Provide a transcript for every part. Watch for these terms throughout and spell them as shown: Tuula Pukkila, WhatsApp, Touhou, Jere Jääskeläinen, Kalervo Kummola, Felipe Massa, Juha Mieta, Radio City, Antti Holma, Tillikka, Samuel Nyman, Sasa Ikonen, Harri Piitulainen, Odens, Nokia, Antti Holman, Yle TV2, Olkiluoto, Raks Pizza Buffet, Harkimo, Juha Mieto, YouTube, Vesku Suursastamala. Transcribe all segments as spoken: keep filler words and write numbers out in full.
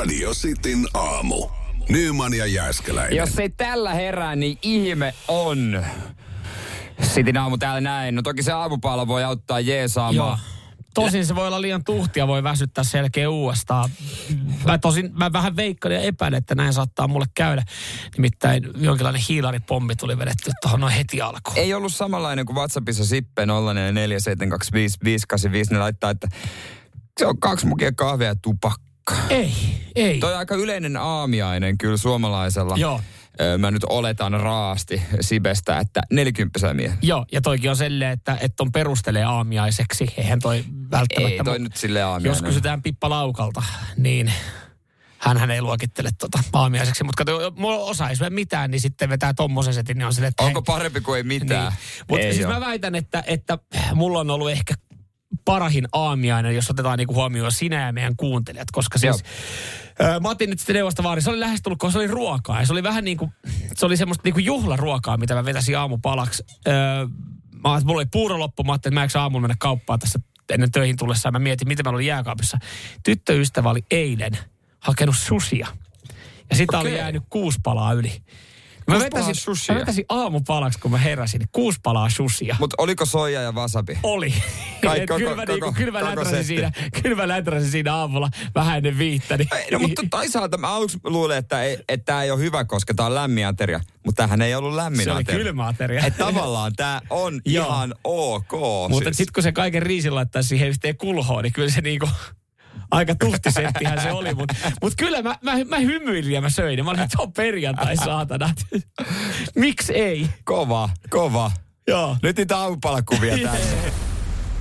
Radio Cityn aamu. Nyman ja Jääskeläinen. Jos ei tällä herää, niin ihme on. Cityn aamu täällä näin. No toki se aamupala voi auttaa jeesaamaan. Tosin se voi olla liian tuhtia, voi väsyttää selkeä uudestaan. Mä tosin, mä vähän veikkaan ja epäilen, että näin saattaa mulle käydä. Nimittäin jonkinlainen hiilaripommi tuli vedetty tuohon noin heti alkuun. Ei ollut samanlainen kuin WhatsAppissa Sippe nolla neljä neljä seitsemän kaksi viisi viisi kahdeksan viisi. Ne laittaa, että se on kaksi mukia kahvia ja tupakka. Ei, ei. Toi on aika yleinen aamiainen kyllä suomalaisella. Joo. Mä nyt oletan raasti Sibestä, että nelikymppisellä miehellä. Joo, ja toikin on silleen, että, että on perustelee aamiaiseksi. Eihän toi välttämättä... Ei toi nyt silleen aamiainen. Jos kysytään Pippa Laukalta, niin hänhän ei luokittele tota aamiaiseksi. Mutta kato, osa ei syö mitään, niin sitten vetää tommosen setin, niin on silleen... Onko parempi kuin ei mitään? Niin. Mutta siis ole. Mä väitän, että, että mulla on ollut ehkä parahin aamiainen, jos otetaan niinku huomioon sinä ja meidän kuuntelijat, koska siis... Joo. Mä otin nyt sitten neuvosta vaan, se oli lähestullut, kun se oli ruokaa. Ja se oli vähän niin kuin, se oli semmoista niin kuin juhlaruokaa, mitä mä vetäisin aamupalaksi. Öö, mä, mulla oli puuro loppu, mä ajattelin, että mä eikö aamulla mennä kauppaan tässä ennen töihin tullessaan. Mä mietin, mitä mä olin jääkaapissa. Tyttöystävä oli eilen hakenut susia. Ja sitä okay. oli jäänyt kuusi palaa yli. Mä vetäisin, mä vetäisin aamupalaksi, kun mä heräsin. Kuusi palaa susia. Mutta oliko soija ja wasabi? Oli. Kaikki koko, kylmä, koko, niin, kylmä, koko läträsin siinä, kylmä läträsin siinä aamulla vähän ennen viittä. Niin. No mutta toisaalta mä aluksi luulen, että, että tämä ei ole hyvä, koska tämä on lämmin ateria. Mutta tämähän ei ollut lämmin ateria. Se oli kylmä ateria. Et tavallaan tämä on ihan ok. Mutta siis. Sitten kun se kaiken riisin laittaa siihen yhteen kulhoon, niin kyllä se niinku... Aika tuhtisenttihän se oli, mutta mut kyllä mä, mä, mä hymyilin ja mä söin. Mä olin, että on perjantai, saatana. Miksi ei? Kova, kova. Joo. Nyt niitä aamupalakuvia tässä.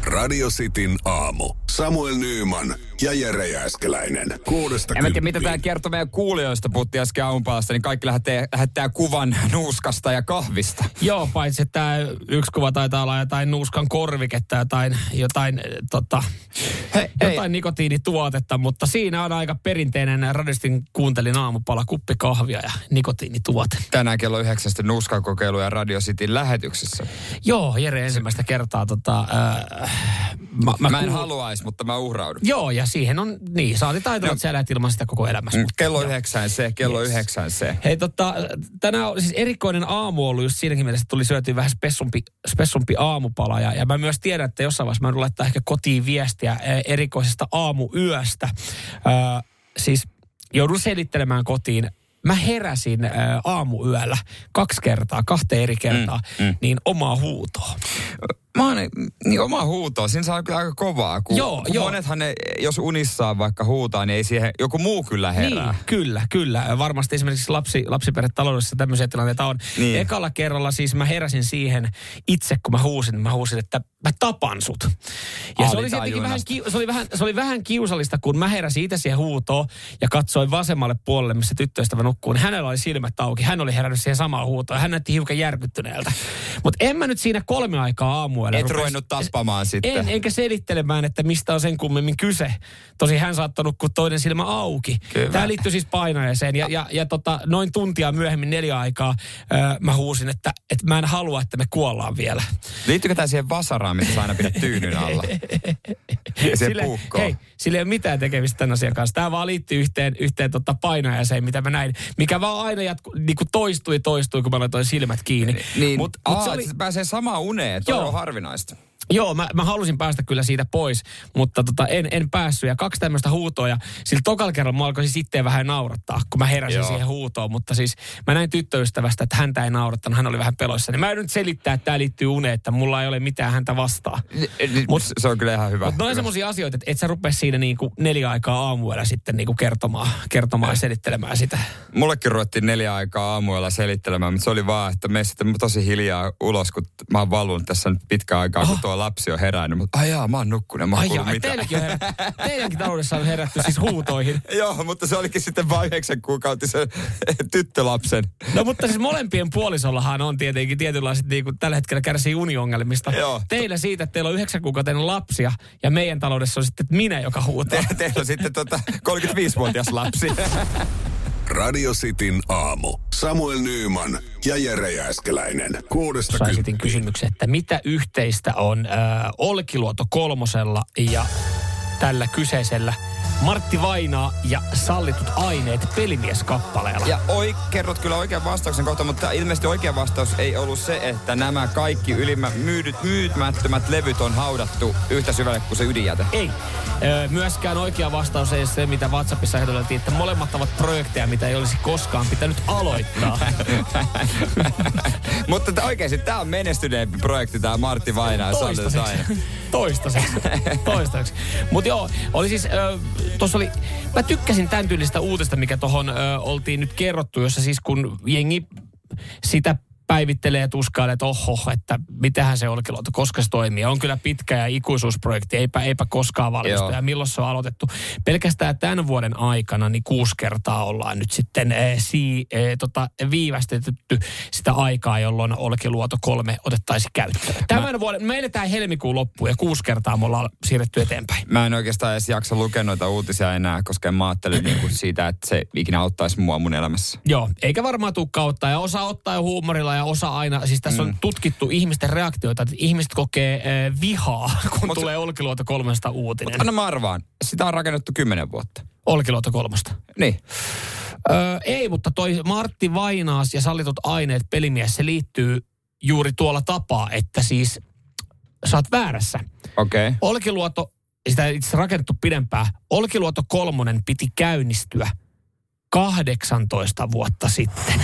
Radio Cityn aamu. Samuel Nyman ja Jere Jääskeläinen. Kuudesta kymppiin. En mä tiedä, mitä tää kertoo meidän kuulijoista, puhuttiin äsken aamupalasta, niin kaikki lähettää, lähettää kuvan nuuskasta ja kahvista. Joo, paitsi että tää yksi kuva taitaa olla jotain nuuskan korviketta, jotain, jotain, tota, He, jotain nikotiinituotetta, mutta siinä on aika perinteinen radistin kuuntelin aamupala, kuppi kahvia ja nikotiinituote. Tänään kello yhdeksästä nuuskakokeiluja Radio Cityn lähetyksessä. Joo, Jere ensimmäistä kertaa tota... Äh, Mä, mä, mä en kuul... haluaisi, mutta mä uhraudun. Joo, ja siihen on, niin, saati taitoa, että sä elät ilman sitä koko elämässä. Mutta... Kello yhdeksän se, kello yes. yhdeksän se. Hei, tota, tänään on siis erikoinen aamu ollut just siinäkin mielessä, että tuli syötyä vähän spessumpi, spessumpi aamupala. Ja, ja mä myös tiedän, että jossain vaiheessa mä en laittaa ehkä kotiin viestiä erikoisesta aamuyöstä. Äh, siis joudun selittelemään kotiin. Mä heräsin äh, aamuyöllä kaksi kertaa, kahteen eri kertaa, mm, mm. niin omaa huutoa. Mä oon, niin omaa huutoa, siinä saa kyllä aika kovaa. Kun, joo, kun joo. Monethan ne, jos unissaan vaikka huutaa, niin ei siihen, joku muu kyllä herää. Niin, kyllä, kyllä. Varmasti esimerkiksi lapsi, lapsiperhetaloudessa tämmöisiä tilanteita on. Niin. Ekalla kerralla siis mä heräsin siihen itse, kun mä huusin, mä huusin, että mä tapan sut. Ja se oli, vähän, se, oli vähän, se oli vähän kiusallista, kun mä heräsin itse siihen huutoon ja katsoin vasemmalle puolelle, missä tyttöystävä nukkuu. Niin hänellä oli silmät auki, hän oli herännyt siihen samaan huutoon ja hän näytti hiukan järkyttyneeltä. Mutta en mä nyt siinä kolme aikaa aamuun. Et rupes... ruvennut tappamaan sitten. En, enkä selittelemään, että mistä on sen kummemmin kyse. Tosi hän saattoi nukkua toinen silmä auki. Kyllä. Tämä liittyy siis painajaiseen. Ja, ja, ja tota, noin tuntia myöhemmin neljä aikaa öö, mä huusin, että et mä en halua, että me kuollaan vielä. Liittyykö tämä siihen vasaraan, mitä sä aina pidät tyynyn alla? Ja se puukkoon. Hei, sillä ei ole mitään tekemistä tämän asian kanssa. Tämä vaan liittyy yhteen, yhteen tota painajaiseen, mitä mä näin. Mikä vaan aina jatku, niin kuin toistui toistui, kun mä laitoin silmät kiinni. Niin, mut, aa, mut se oli... pääsee samaan uneen. Toi on harvinaista. Joo, mä, mä halusin päästä kyllä siitä pois, mutta tota, en, en päässyt. Ja kaksi tämmöistä huutoa ja sillä tokalla kerralla mä alkoisin sitten vähän naurattaa, kun mä heräsin Joo. siihen huutoon. Mutta siis mä näin tyttöystävästä, että häntä ei naurattanut, hän oli vähän peloissa. Niin mä en nyt selittää, että tää liittyy uneen, että mulla ei ole mitään häntä vastaan. Mut, se on kyllä ihan hyvä. Mutta noin semmoisia asioita, että et sä rupea siinä niinku neljä aikaa aamuella sitten niinku kertomaan, kertomaan ja selittelemään sitä. Mullekin ruvettiin neljä aikaa aamuella selittelemään, mutta se oli vaan, että me sitten tosi hiljaa ulos, kun mä oon valunut tässä nyt pitkään aikaa, oh. kun tuo lapsi on herännyt. Mutta ajaa, mä oon nukkunut, mä oon kuullut mitään. Teidänkin taloudessa on herätty siis huutoihin. Joo, mutta se olikin sitten vain yhdeksän kuukautisen tyttölapsen. No mutta siis molempien puolisollahan on tietenkin tietynlaiset, niin kuin tällä hetkellä kärsii uniongelmista. Joo. Teillä siitä, että teillä on yhdeksän kuukautinen lapsia ja meidän taloudessa on sitten minä, joka huutaa. Te, teillä on sitten tota kolmekymmentäviisivuotias lapsi. Radio Cityn aamu. Samuel Nyman ja Jere Jääskeläinen. Kuudesta kymppiin. Saisin kysymyksen, että mitä yhteistä on äh, Olkiluoto kolmosella ja tällä kyseisellä Martti Vainaa ja Sallitut aineet -pelimieskappaleella. Ja oi, kerrot kyllä oikean vastauksen kohta, mutta ilmeisesti oikea vastaus ei ollut se, että nämä kaikki ylimmä myydyt, myytymättömät levyt on haudattu yhtä syvälle kuin se ydinjäte. Ei. Öö, myöskään oikea vastaus ei se, mitä WhatsAppissa ehdoteltiin, että molemmat ovat projekteja, mitä ei olisi koskaan pitänyt aloittaa. Mutta oikeasti tämä on menestyneempi projekti, tämä Martti Vainaa. Toistaiseksi. Toistaiseksi. Toistaiseksi. Mutta joo, oli siis... Öö, Tuossa oli, mä tykkäsin tämän tyylistä uutista, mikä tohon ö, oltiin nyt kerrottu, jossa siis kun jengi sitä päivittelee ja tuskailee, että oho, että mitähän se Olkiluoto, koska se toimii. On kyllä pitkä ja ikuisuusprojekti, eipä, eipä koskaan valmistu. Joo. Ja milloin se on aloitettu. Pelkästään tämän vuoden aikana niin kuusi kertaa ollaan nyt sitten eh, si, eh, tota, viivästetetty sitä aikaa, jolloin Olkiluoto kolme otettaisiin käyttöön. Tämän mä... vuoden, me eletään helmikuun loppuun ja kuusi kertaa me ollaan siirretty eteenpäin. Mä en oikeastaan edes jaksa lukea noita uutisia enää, koska mä ajattelin niin kuin siitä, että se ikinä auttaisi mua mun elämässä. Joo, eikä varmaan tule kautta ja osa ottaa jo huumorilla ja osa aina, siis tässä on mm. tutkittu ihmisten reaktioita, että ihmiset kokee eh, vihaa, kun mut, tulee Olkiluoto kolmesta uutinen. Mutta anna mä arvaan, sitä on rakennettu kymmenen vuotta. Olkiluoto kolmosta. Niin. Öö, ei, mutta toi Martti Vainaas ja Sallitut aineet -pelimies, se liittyy juuri tuolla tapaa, että siis sä oot väärässä. Okei. Okay. Olkiluoto, sitä itse asiassa rakennettu pidempään, Olkiluoto kolmonen piti käynnistyä kahdeksantoista vuotta sitten.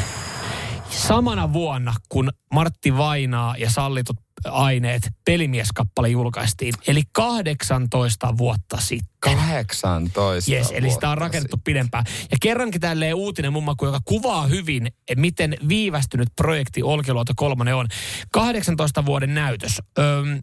Samana vuonna, kun Martti Vainaa ja Sallitut aineet -pelimieskappale julkaistiin. Eli kahdeksantoista vuotta sitten. kahdeksantoista yes, eli sitä on rakennettu sitten pidempään. Ja kerrankin tälleen uutinen mummakku, joka kuvaa hyvin, että miten viivästynyt projekti Olkiluoto kolme on. kahdeksantoista vuoden näytös. Öm,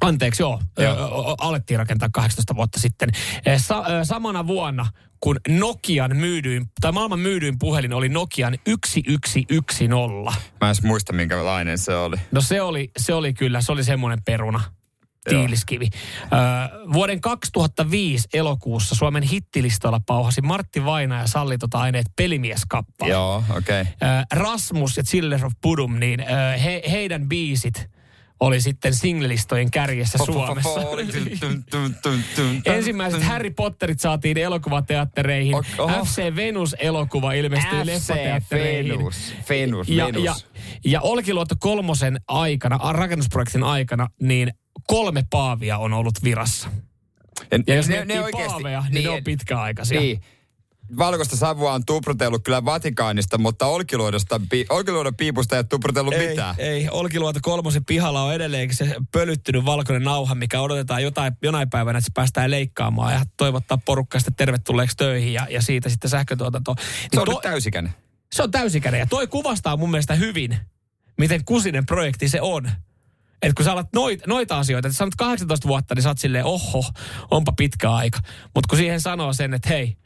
anteeksi, joo. joo. Ö, alettiin rakentaa kahdeksantoista vuotta sitten. Sa- ö, samana vuonna... kun Nokian myydyin, tai maailman myydyin puhelin oli Nokian yksi yksi yksi nolla. Mä en muista, minkälainen se oli. No se oli, se oli kyllä, se oli semmoinen peruna, tiiliskivi. Öö, vuoden kaksituhattaviisi elokuussa Suomen hittilistalla pauhasi Martti Vainaa ja Sallitut aineet -pelimieskappale. Joo, okei. Okay. Öö, Rasmus ja Children of Bodom, niin öö, he, heidän biisit oli sitten singlelistojen kärjessä Suomessa. Ensimmäiset Harry Potterit saatiin elokuvateattereihin. F C Venus-elokuva ilmestyi leffateattereihin. Venus, ja, Venus. Ja, ja Olkiluoto kolmosen aikana, rakennusprojektin aikana, niin kolme paavia on ollut virassa. En, ja jos ne, ne oikeasti, paaveja, niin, niin ne on pitkäaikaisia. Niin. Valkoista savua on tuprutellut kyllä Vatikaanista, mutta Olkiluodosta, Olkiluodon piipusta ei ole tuprutellut ei, mitään. Ei, Olkiluoto kolmosen pihalla on edelleenkin se pölyttynyt valkoinen nauha, mikä odotetaan jotain, jonain päivänä, että se päästään leikkaamaan ja toivottaa porukkaa sitten tervetulleeksi töihin ja, ja siitä sitten sähkötuotantoon. Niin se on to, nyt täysikäinen. Se on täysikäinen ja toi kuvastaa mun mielestä hyvin, miten kusinen projekti se on. Että kun sä alat noita, noita asioita, että sä olet kahdeksantoista vuotta, niin sä oot silleen, oho, onpa pitkä aika. Mutta kun siihen sanoo sen, että hei,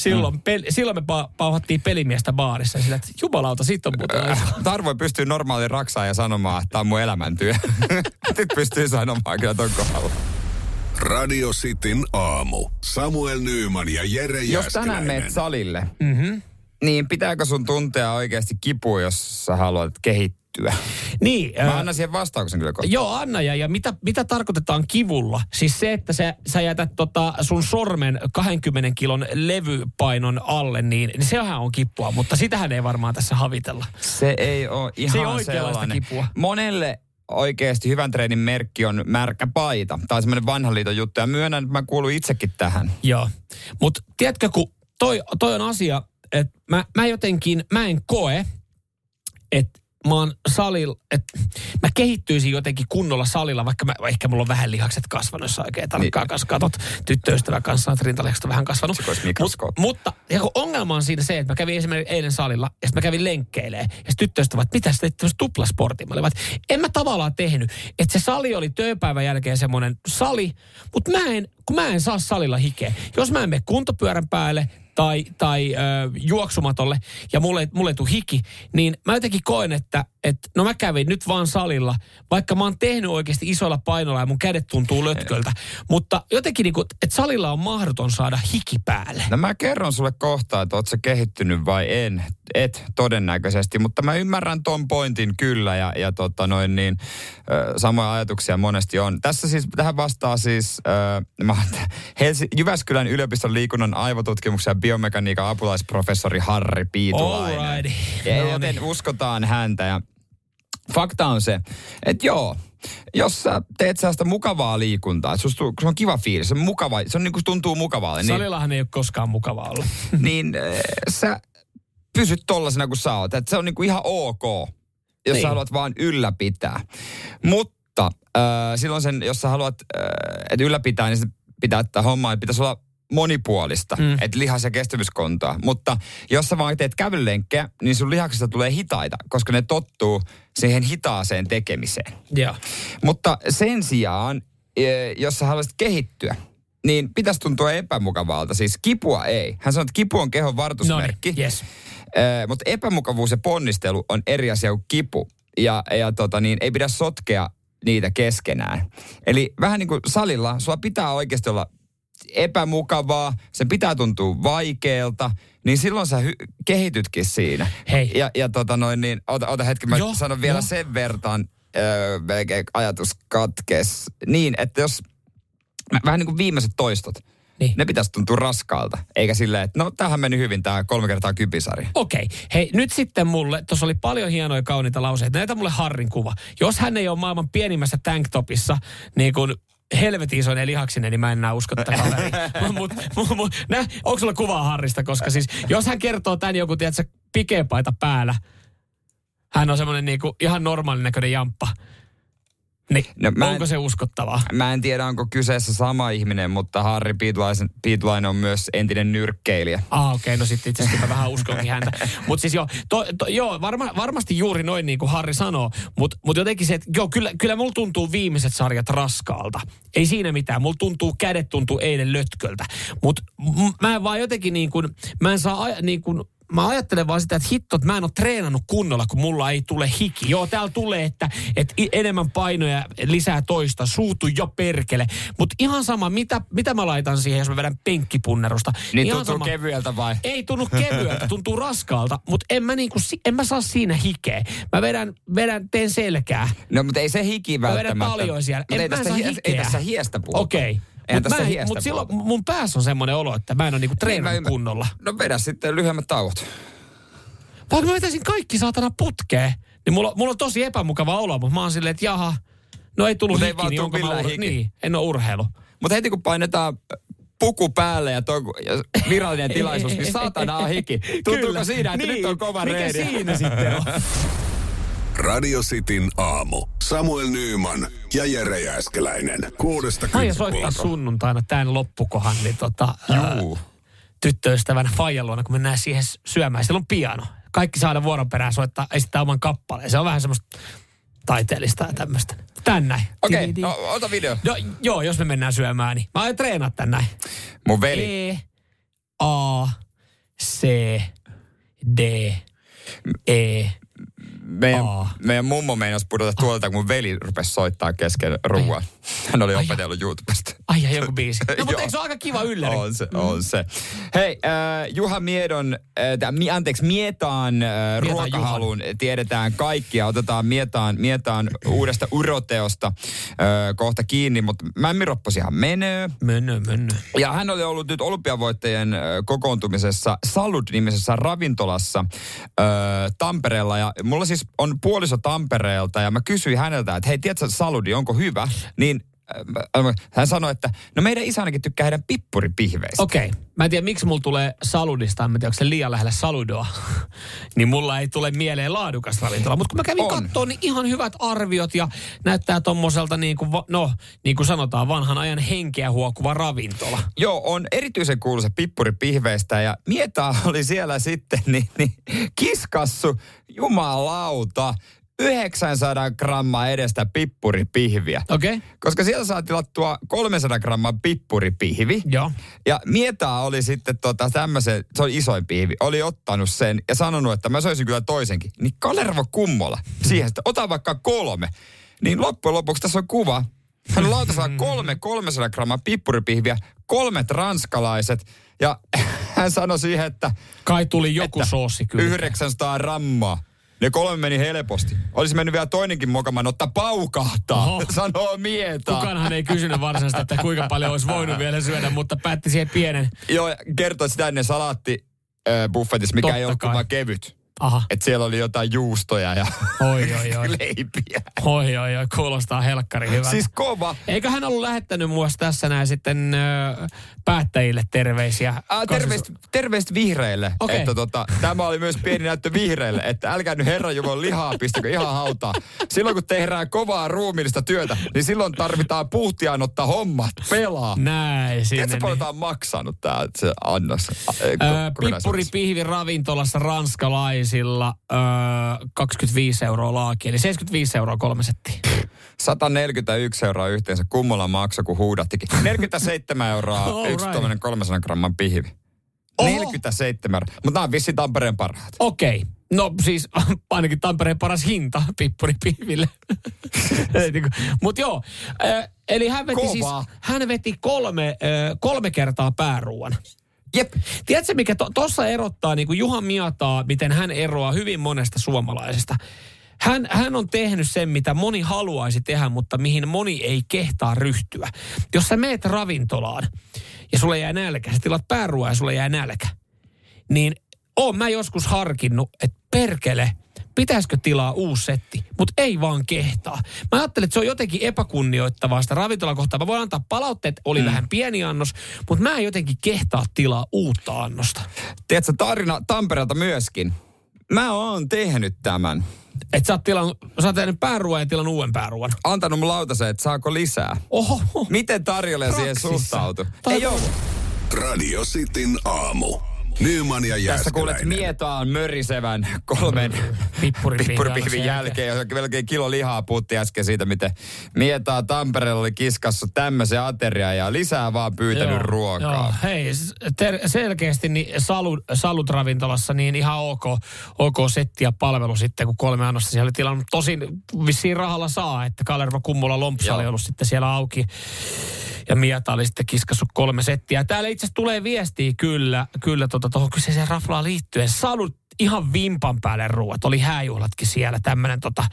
Silloin, mm. pel, silloin me pa- pauhattiin pelimiestä baarissa sillä, että jumalauta, siitä on muuta. Tarvoin pystyy normaaliin raksaan ja sanomaan, että tämä on mun elämäntyö. Nyt pystyy sanomaan kyllä ton kohdalla. Radio Cityn aamu. Samuel Nyman ja Jere Jääskeläinen. Jos tänään menet salille, mm-hmm. niin pitääkö sun tuntea oikeasti kipua, jos sä haluat kehittyä? Niin. Mä annan siihen vastauksen kyllä kohtaan. Joo, anna ja, ja mitä, mitä tarkoitetaan kivulla? Siis se, että sä, sä jätät tota sun sormen kahdenkymmenen kilon levypainon alle, niin, niin sehän on kipua, mutta sitähän ei varmaan tässä havitella. Se ei ole ihan se ei oikeanlaista kipua. Monelle oikeasti hyvän treenin merkki on märkä paita. Tämä on semmoinen vanhan liiton juttu ja myönnän, että mä kuulun itsekin tähän. Joo, mutta tiedätkö, kun toi, toi on asia, että mä, mä jotenkin, mä en koe, että mä oon salilla, että mä kehittyisin jotenkin kunnolla salilla, vaikka mä, ehkä mulla on vähän lihakset kasvanut, jos oikein tarkkaan kanssa katot. Tyttöystävä kanssa on rintalihakset on vähän kasvanut. Mut, mutta ja ongelma on siinä se, että mä kävin esimerkiksi eilen salilla, ja sitten mä kävin lenkkeilemään, ja sitten tyttöystävä, että mitä sä teit tämmöistä tuplasportin? Mä olin, että en mä tavallaan tehnyt, että se sali oli työpäivän jälkeen semmoinen sali, mutta mä en, kun mä en saa salilla hikeä. Jos mä en mene kuntopyörän päälle, tai, tai ö, juoksumatolle ja mulle, mulle ei tule hiki, niin mä jotenkin koen, että et, no mä kävin nyt vaan salilla, vaikka mä oon tehnyt oikeasti isolla painolla ja mun kädet tuntuu lötköltä, mutta jotenkin niin kuin, että salilla on mahdoton saada hiki päälle. No mä kerron sulle kohta, että oot sä kehittynyt vai en, et todennäköisesti, mutta mä ymmärrän ton pointin kyllä ja, ja tota noin niin, ö, samoja ajatuksia monesti on. Tässä siis, tähän vastaa siis ö, mä, Helsi, Jyväskylän yliopiston liikunnan aivotutkimuksen ja biomekaniikan apulaisprofessori Harri Piitulainen. All right. Ja no joten niin. Uskotaan häntä ja fakta on se, että joo, jos sä teet sellaista mukavaa liikuntaa, se on kiva fiilis, se on mukava, se on niin kuin tuntuu mukavalle. Niin, salillahan ei ole koskaan mukavaa olla. Niin äh, sä pysyt tollasena kuin sä oot, että se on niin kuin ihan ok, jos niin. Sä haluat vaan ylläpitää. Mutta äh, silloin sen, jos sä haluat, äh, että ylläpitää, niin se pitää ottaa hommaa, että pitäisi olla monipuolista, mm. että lihas- ja kestävyyskontoa. Mutta jos sä vaan teet kävelylenkkejä, niin sun lihaksista tulee hitaita, koska ne tottuu siihen hitaaseen tekemiseen. Yeah. Mutta sen sijaan, jos sä haluaisit kehittyä, niin pitäisi tuntua epämukavalta. Siis kipua ei. Hän sanoi, että kipu on kehon vartusmerkki. No niin. Yes. Äh, mutta epämukavuus ja ponnistelu on eri asia kuin kipu. Ja, ja tota, niin ei pidä sotkea niitä keskenään. Eli vähän niin kuin salilla, sulla pitää oikeasti olla epämukavaa, se pitää tuntua vaikealta, niin silloin sä hy- kehitytkin siinä. Hei. Ja, ja tota noin, niin, ota, ota hetki, mä jo, sanon vielä jo. sen verran, öö, ajatus katkes, niin, että jos, vähän niin kuin viimeiset toistot, niin. Ne pitäisi tuntua raskaalta, eikä silleen, että no tämähän meni hyvin tämä kolme kertaa kypisari. Okei, hei nyt sitten mulle, tuossa oli paljon hienoja kauniita lauseita, näitä mulle Harrin kuva. Jos hän ei ole maailman pienimmässä tanktopissa, niin kuin helvetin iso ne lihaksinen, niin mä en enää usko tätä kaveria. Mut, mut, mut, nä, onko sulla kuvaa Harrista? Koska siis, jos hän kertoo tän joku, tiedätkö, pikeepaita päällä, hän on semmoinen niinku ihan normaalin näköinen jamppa. Niin, no, onko en, se uskottavaa? Mä en tiedä, onko kyseessä sama ihminen, mutta Harri Piitulainen on myös entinen nyrkkeilijä. Ah, okei, okay, no sitten itse asiassa vähän uskonkin häntä. Mutta siis joo, to, to, joo varma, varmasti juuri noin niin kuin Harri sanoo, mutta mut jotenkin se, että joo, kyllä, kyllä mulla tuntuu viimeiset sarjat raskaalta. Ei siinä mitään, mulla tuntuu, kädet tuntuu eilen lötköltä. Mutta mä en vaan jotenkin niin kuin, mä en saa niin kuin, mä ajattelen vaan sitä, että hitto, että mä en ole treenannut kunnolla, kun mulla ei tule hiki. Joo, täällä tulee, että, että enemmän painoja, lisää toista, suutu jo perkele. Mutta ihan sama, mitä, mitä mä laitan siihen, jos mä vedän penkkipunnerusta. Niin ihan tuntuu sama, kevyeltä vai? Ei tunnu kevyeltä, tuntuu raskaalta, mutta en mä, niinku, en mä saa siinä hikeä. Mä vedän, vedän teen selkää. No, mutta ei se hiki välttämättä. Mä vedän paljon siellä. En, ei, tästä hie- ei tässä hiestä puhuta. Okei. Okay. Mutta mut silloin mun päässä on semmoinen olo, että mä en ole niinku treenannut niin kunnolla. No vedä sitten lyhyemmät tauot. Vaikka mä vetäisin kaikki saatana putkeen, niin mulla, mulla on tosi epämukava olo, mutta mä oon silleen, että jaha, no ei tullut hiki, ei niin onko mä ur- niin, en ole urheilu. Mutta heti kun painetaan puku päälle ja, toi, ja virallinen tilaisuus, niin saatana on hiki. Tuntuuko kyllä siinä, että niin, nyt on kova mikä reeni? Mikä siinä sitten on? Radio Cityn aamu. Samuel Nyman ja Jere Jääskeläinen. Kuudesta kymppiä. Mä aion soittaa sunnuntaina tämän loppukohan niin tota, uh, tyttöystävänä faijan luona, kun mennään siihen syömään. Siellä on piano. Kaikki saada vuoron perään soittaa, esittää oman kappaleen. Se on vähän semmoista taiteellista ja tämmöistä. Tän näin. Okei, okay, no ota video. No, joo, jos me mennään syömään, niin mä aion treenaa tän näin. Mun veli. E, A, C, D, E, Meidän, oh. meidän mummo meinasi pudota tuolta, kun mun veli rupesi soittaa kesken ruoan. Hän oli opetellut YouTubesta. Ai ja joku biisi. No mutta eikö se ole aika kiva ylläri? On se, on se. Hei, äh, Juha Miedon, äh, anteeksi, Mietaan äh, ruokahalun tiedetään kaikkia. Otetaan Mietaan, Mietaan uudesta uroteosta äh, kohta kiinni, mutta Mämmiropposihan menee. Menee, menee. Ja hän oli ollut nyt olympiavoittajien äh, kokoontumisessa Salud-nimisessä ravintolassa äh, Tampereella. Ja mulla siis on puoliso Tampereelta ja mä kysyin häneltä, että hei, tiedätkö Saludi, onko hyvä? Niin äh, hän sanoi, että no meidän isä ainakin tykkää heidän pippuripihveistä. Okei. Okay. Mä en tiedä, miksi mulla tulee Saludista, mä tiedä, onko se liian lähellä Saludoa. niin mulla ei tule mieleen laadukas ravintola. Mutta kun mä kävin kattoon, niin ihan hyvät arviot ja näyttää tommoselta, niin kuin, no, niin kuin sanotaan, vanhan ajan henkeä huokuva ravintola. Joo, on erityisen kuuluisa pippuripihveistä ja Mieta oli siellä sitten niin, niin kiskassu, jumalauta, yhdeksänsataa grammaa edestä pippuripihviä. Okei. Okay. Koska siellä saa tilattua kolmesataa grammaa pippuripihvi. Joo. Ja Mieta oli sitten tota tämmöisen, se on isoin pihvi, oli ottanut sen ja sanonut, että mä söisin kyllä toisenkin. Niin Kalervo Kummola siihen, että ota vaikka kolme. Niin loppujen lopuksi tässä on kuva. Hän lautasaa kolme kolmesataa grammaa pippuripihviä, kolmet ranskalaiset ja hän sanoi siihen, että... Kai tuli joku soosi kyllä. yhdeksänsataa grammaa. Ne kolme meni helposti. Olisi mennyt vielä toinenkin mokamaan, ottaa paukahtaa, oho, sanoo Mieta. Kukaanhan ei kysynyt varsinaisesti, että kuinka paljon olisi voinut vielä syödä, mutta päätti siihen pienen. Joo, kertoi sitä ennen salaattibuffetissa, mikä totta ei ollut vaan kevyt. Aha. Että siellä oli jotain juustoja ja oi, oi, oi. leipiä. Oi, oi, oi, kuulostaa helkkari hyvältä. Siis kova. Eikö hän ollut lähettänyt muassa tässä näin sitten ö, päättäjille terveisiä? Äh, terveist, terveist vihreille. Okay. Että tota, tämä oli myös pieni näyttö vihreille, että älkää nyt herranjumon lihaa pistäkö ihan hautaa. Silloin kun tehdään kovaa ruumiillista työtä, niin silloin tarvitaan puhtiaan ottaa hommat pelaa. Näin sinne. Tiedätkö paljon tämä on maksanut tämä se annos? Pippuripihvi ravintolassa ranskalainen. Sillä öö, kaksikymmentäviisi euroa laaki, eli seitsemänkymmentäviisi euroa kolme settiä. sata neljäkymmentäyksi euroa yhteensä. Kummola maksoi, kun huudattikin. neljäkymmentäseitsemän euroa oh, yksi right. Tuollainen kolmesataa gramman pihvi. Oho. neljäkymmentäseitsemän euroa. Mutta nämä on vissiin Tampereen parhaat. Okei. Okay. No siis ainakin Tampereen paras hinta pippuripihville. Mutta joo. Äh, eli hän veti, siis, hän veti kolme, äh, kolme kertaa pääruuan. Jep. Tiedätkö, mikä tuossa to, erottaa niin kuin Juha Mietaa, miten hän eroaa hyvin monesta suomalaisesta. Hän, hän on tehnyt sen, mitä moni haluaisi tehdä, mutta mihin moni ei kehtaa ryhtyä. Jos sä meet ravintolaan ja sulle jää nälkä, sä tilat pääruoan ja sulle jää nälkä, niin oon mä joskus harkinnut, että perkele, pitäisikö tilaa uusi setti, mutta ei vaan kehtaa. Mä ajattelin, että se on jotenkin epäkunnioittavaa sitä ravintolakohtaa. Mä voin antaa palautteet, oli mm. vähän pieni annos, mutta mä en jotenkin kehtaa tilaa uutta annosta. Tiedätkö, tarina Tampereelta myöskin. Mä oon tehnyt tämän. Että sä oot tilannut, sä oot tehnyt pääruoan ja tilannut uuden pääruoan. Antanut mun lautaseen, että saako lisää. Oho. Miten tarjolle siihen suhtautu? Ei ole. Radio Cityn aamu. Nyman ja Jääskeläinen. Tässä kuulet Mietaan mörisevän kolmen pippuripihvin jälkeen. Melkein kilo lihaa puhutti äsken siitä, miten Mietaa Tampereella oli kiskassa tämmöisen ateria ja lisää vaan pyytänyt joo, ruokaa. Joo. Hei, ter- selkeästi niin Salud, Salud-ravintolassa niin ihan ok, ok setti ja palvelu sitten, kun kolme annosta siellä oli tilannut. Tosin vissiin rahalla saa, että Kalervo Kummola Lompsa joo. oli ollut sitten siellä auki. Ja Mieta oli sitten kiskassut kolme settiä. Täällä itse asiassa tulee viestiä kyllä, kyllä tuota, tuohon kyseiseen raflaan liittyen. Salut ihan vimpan päälle ruoat. Oli hääjuhlatkin siellä. Tämmöinen tota,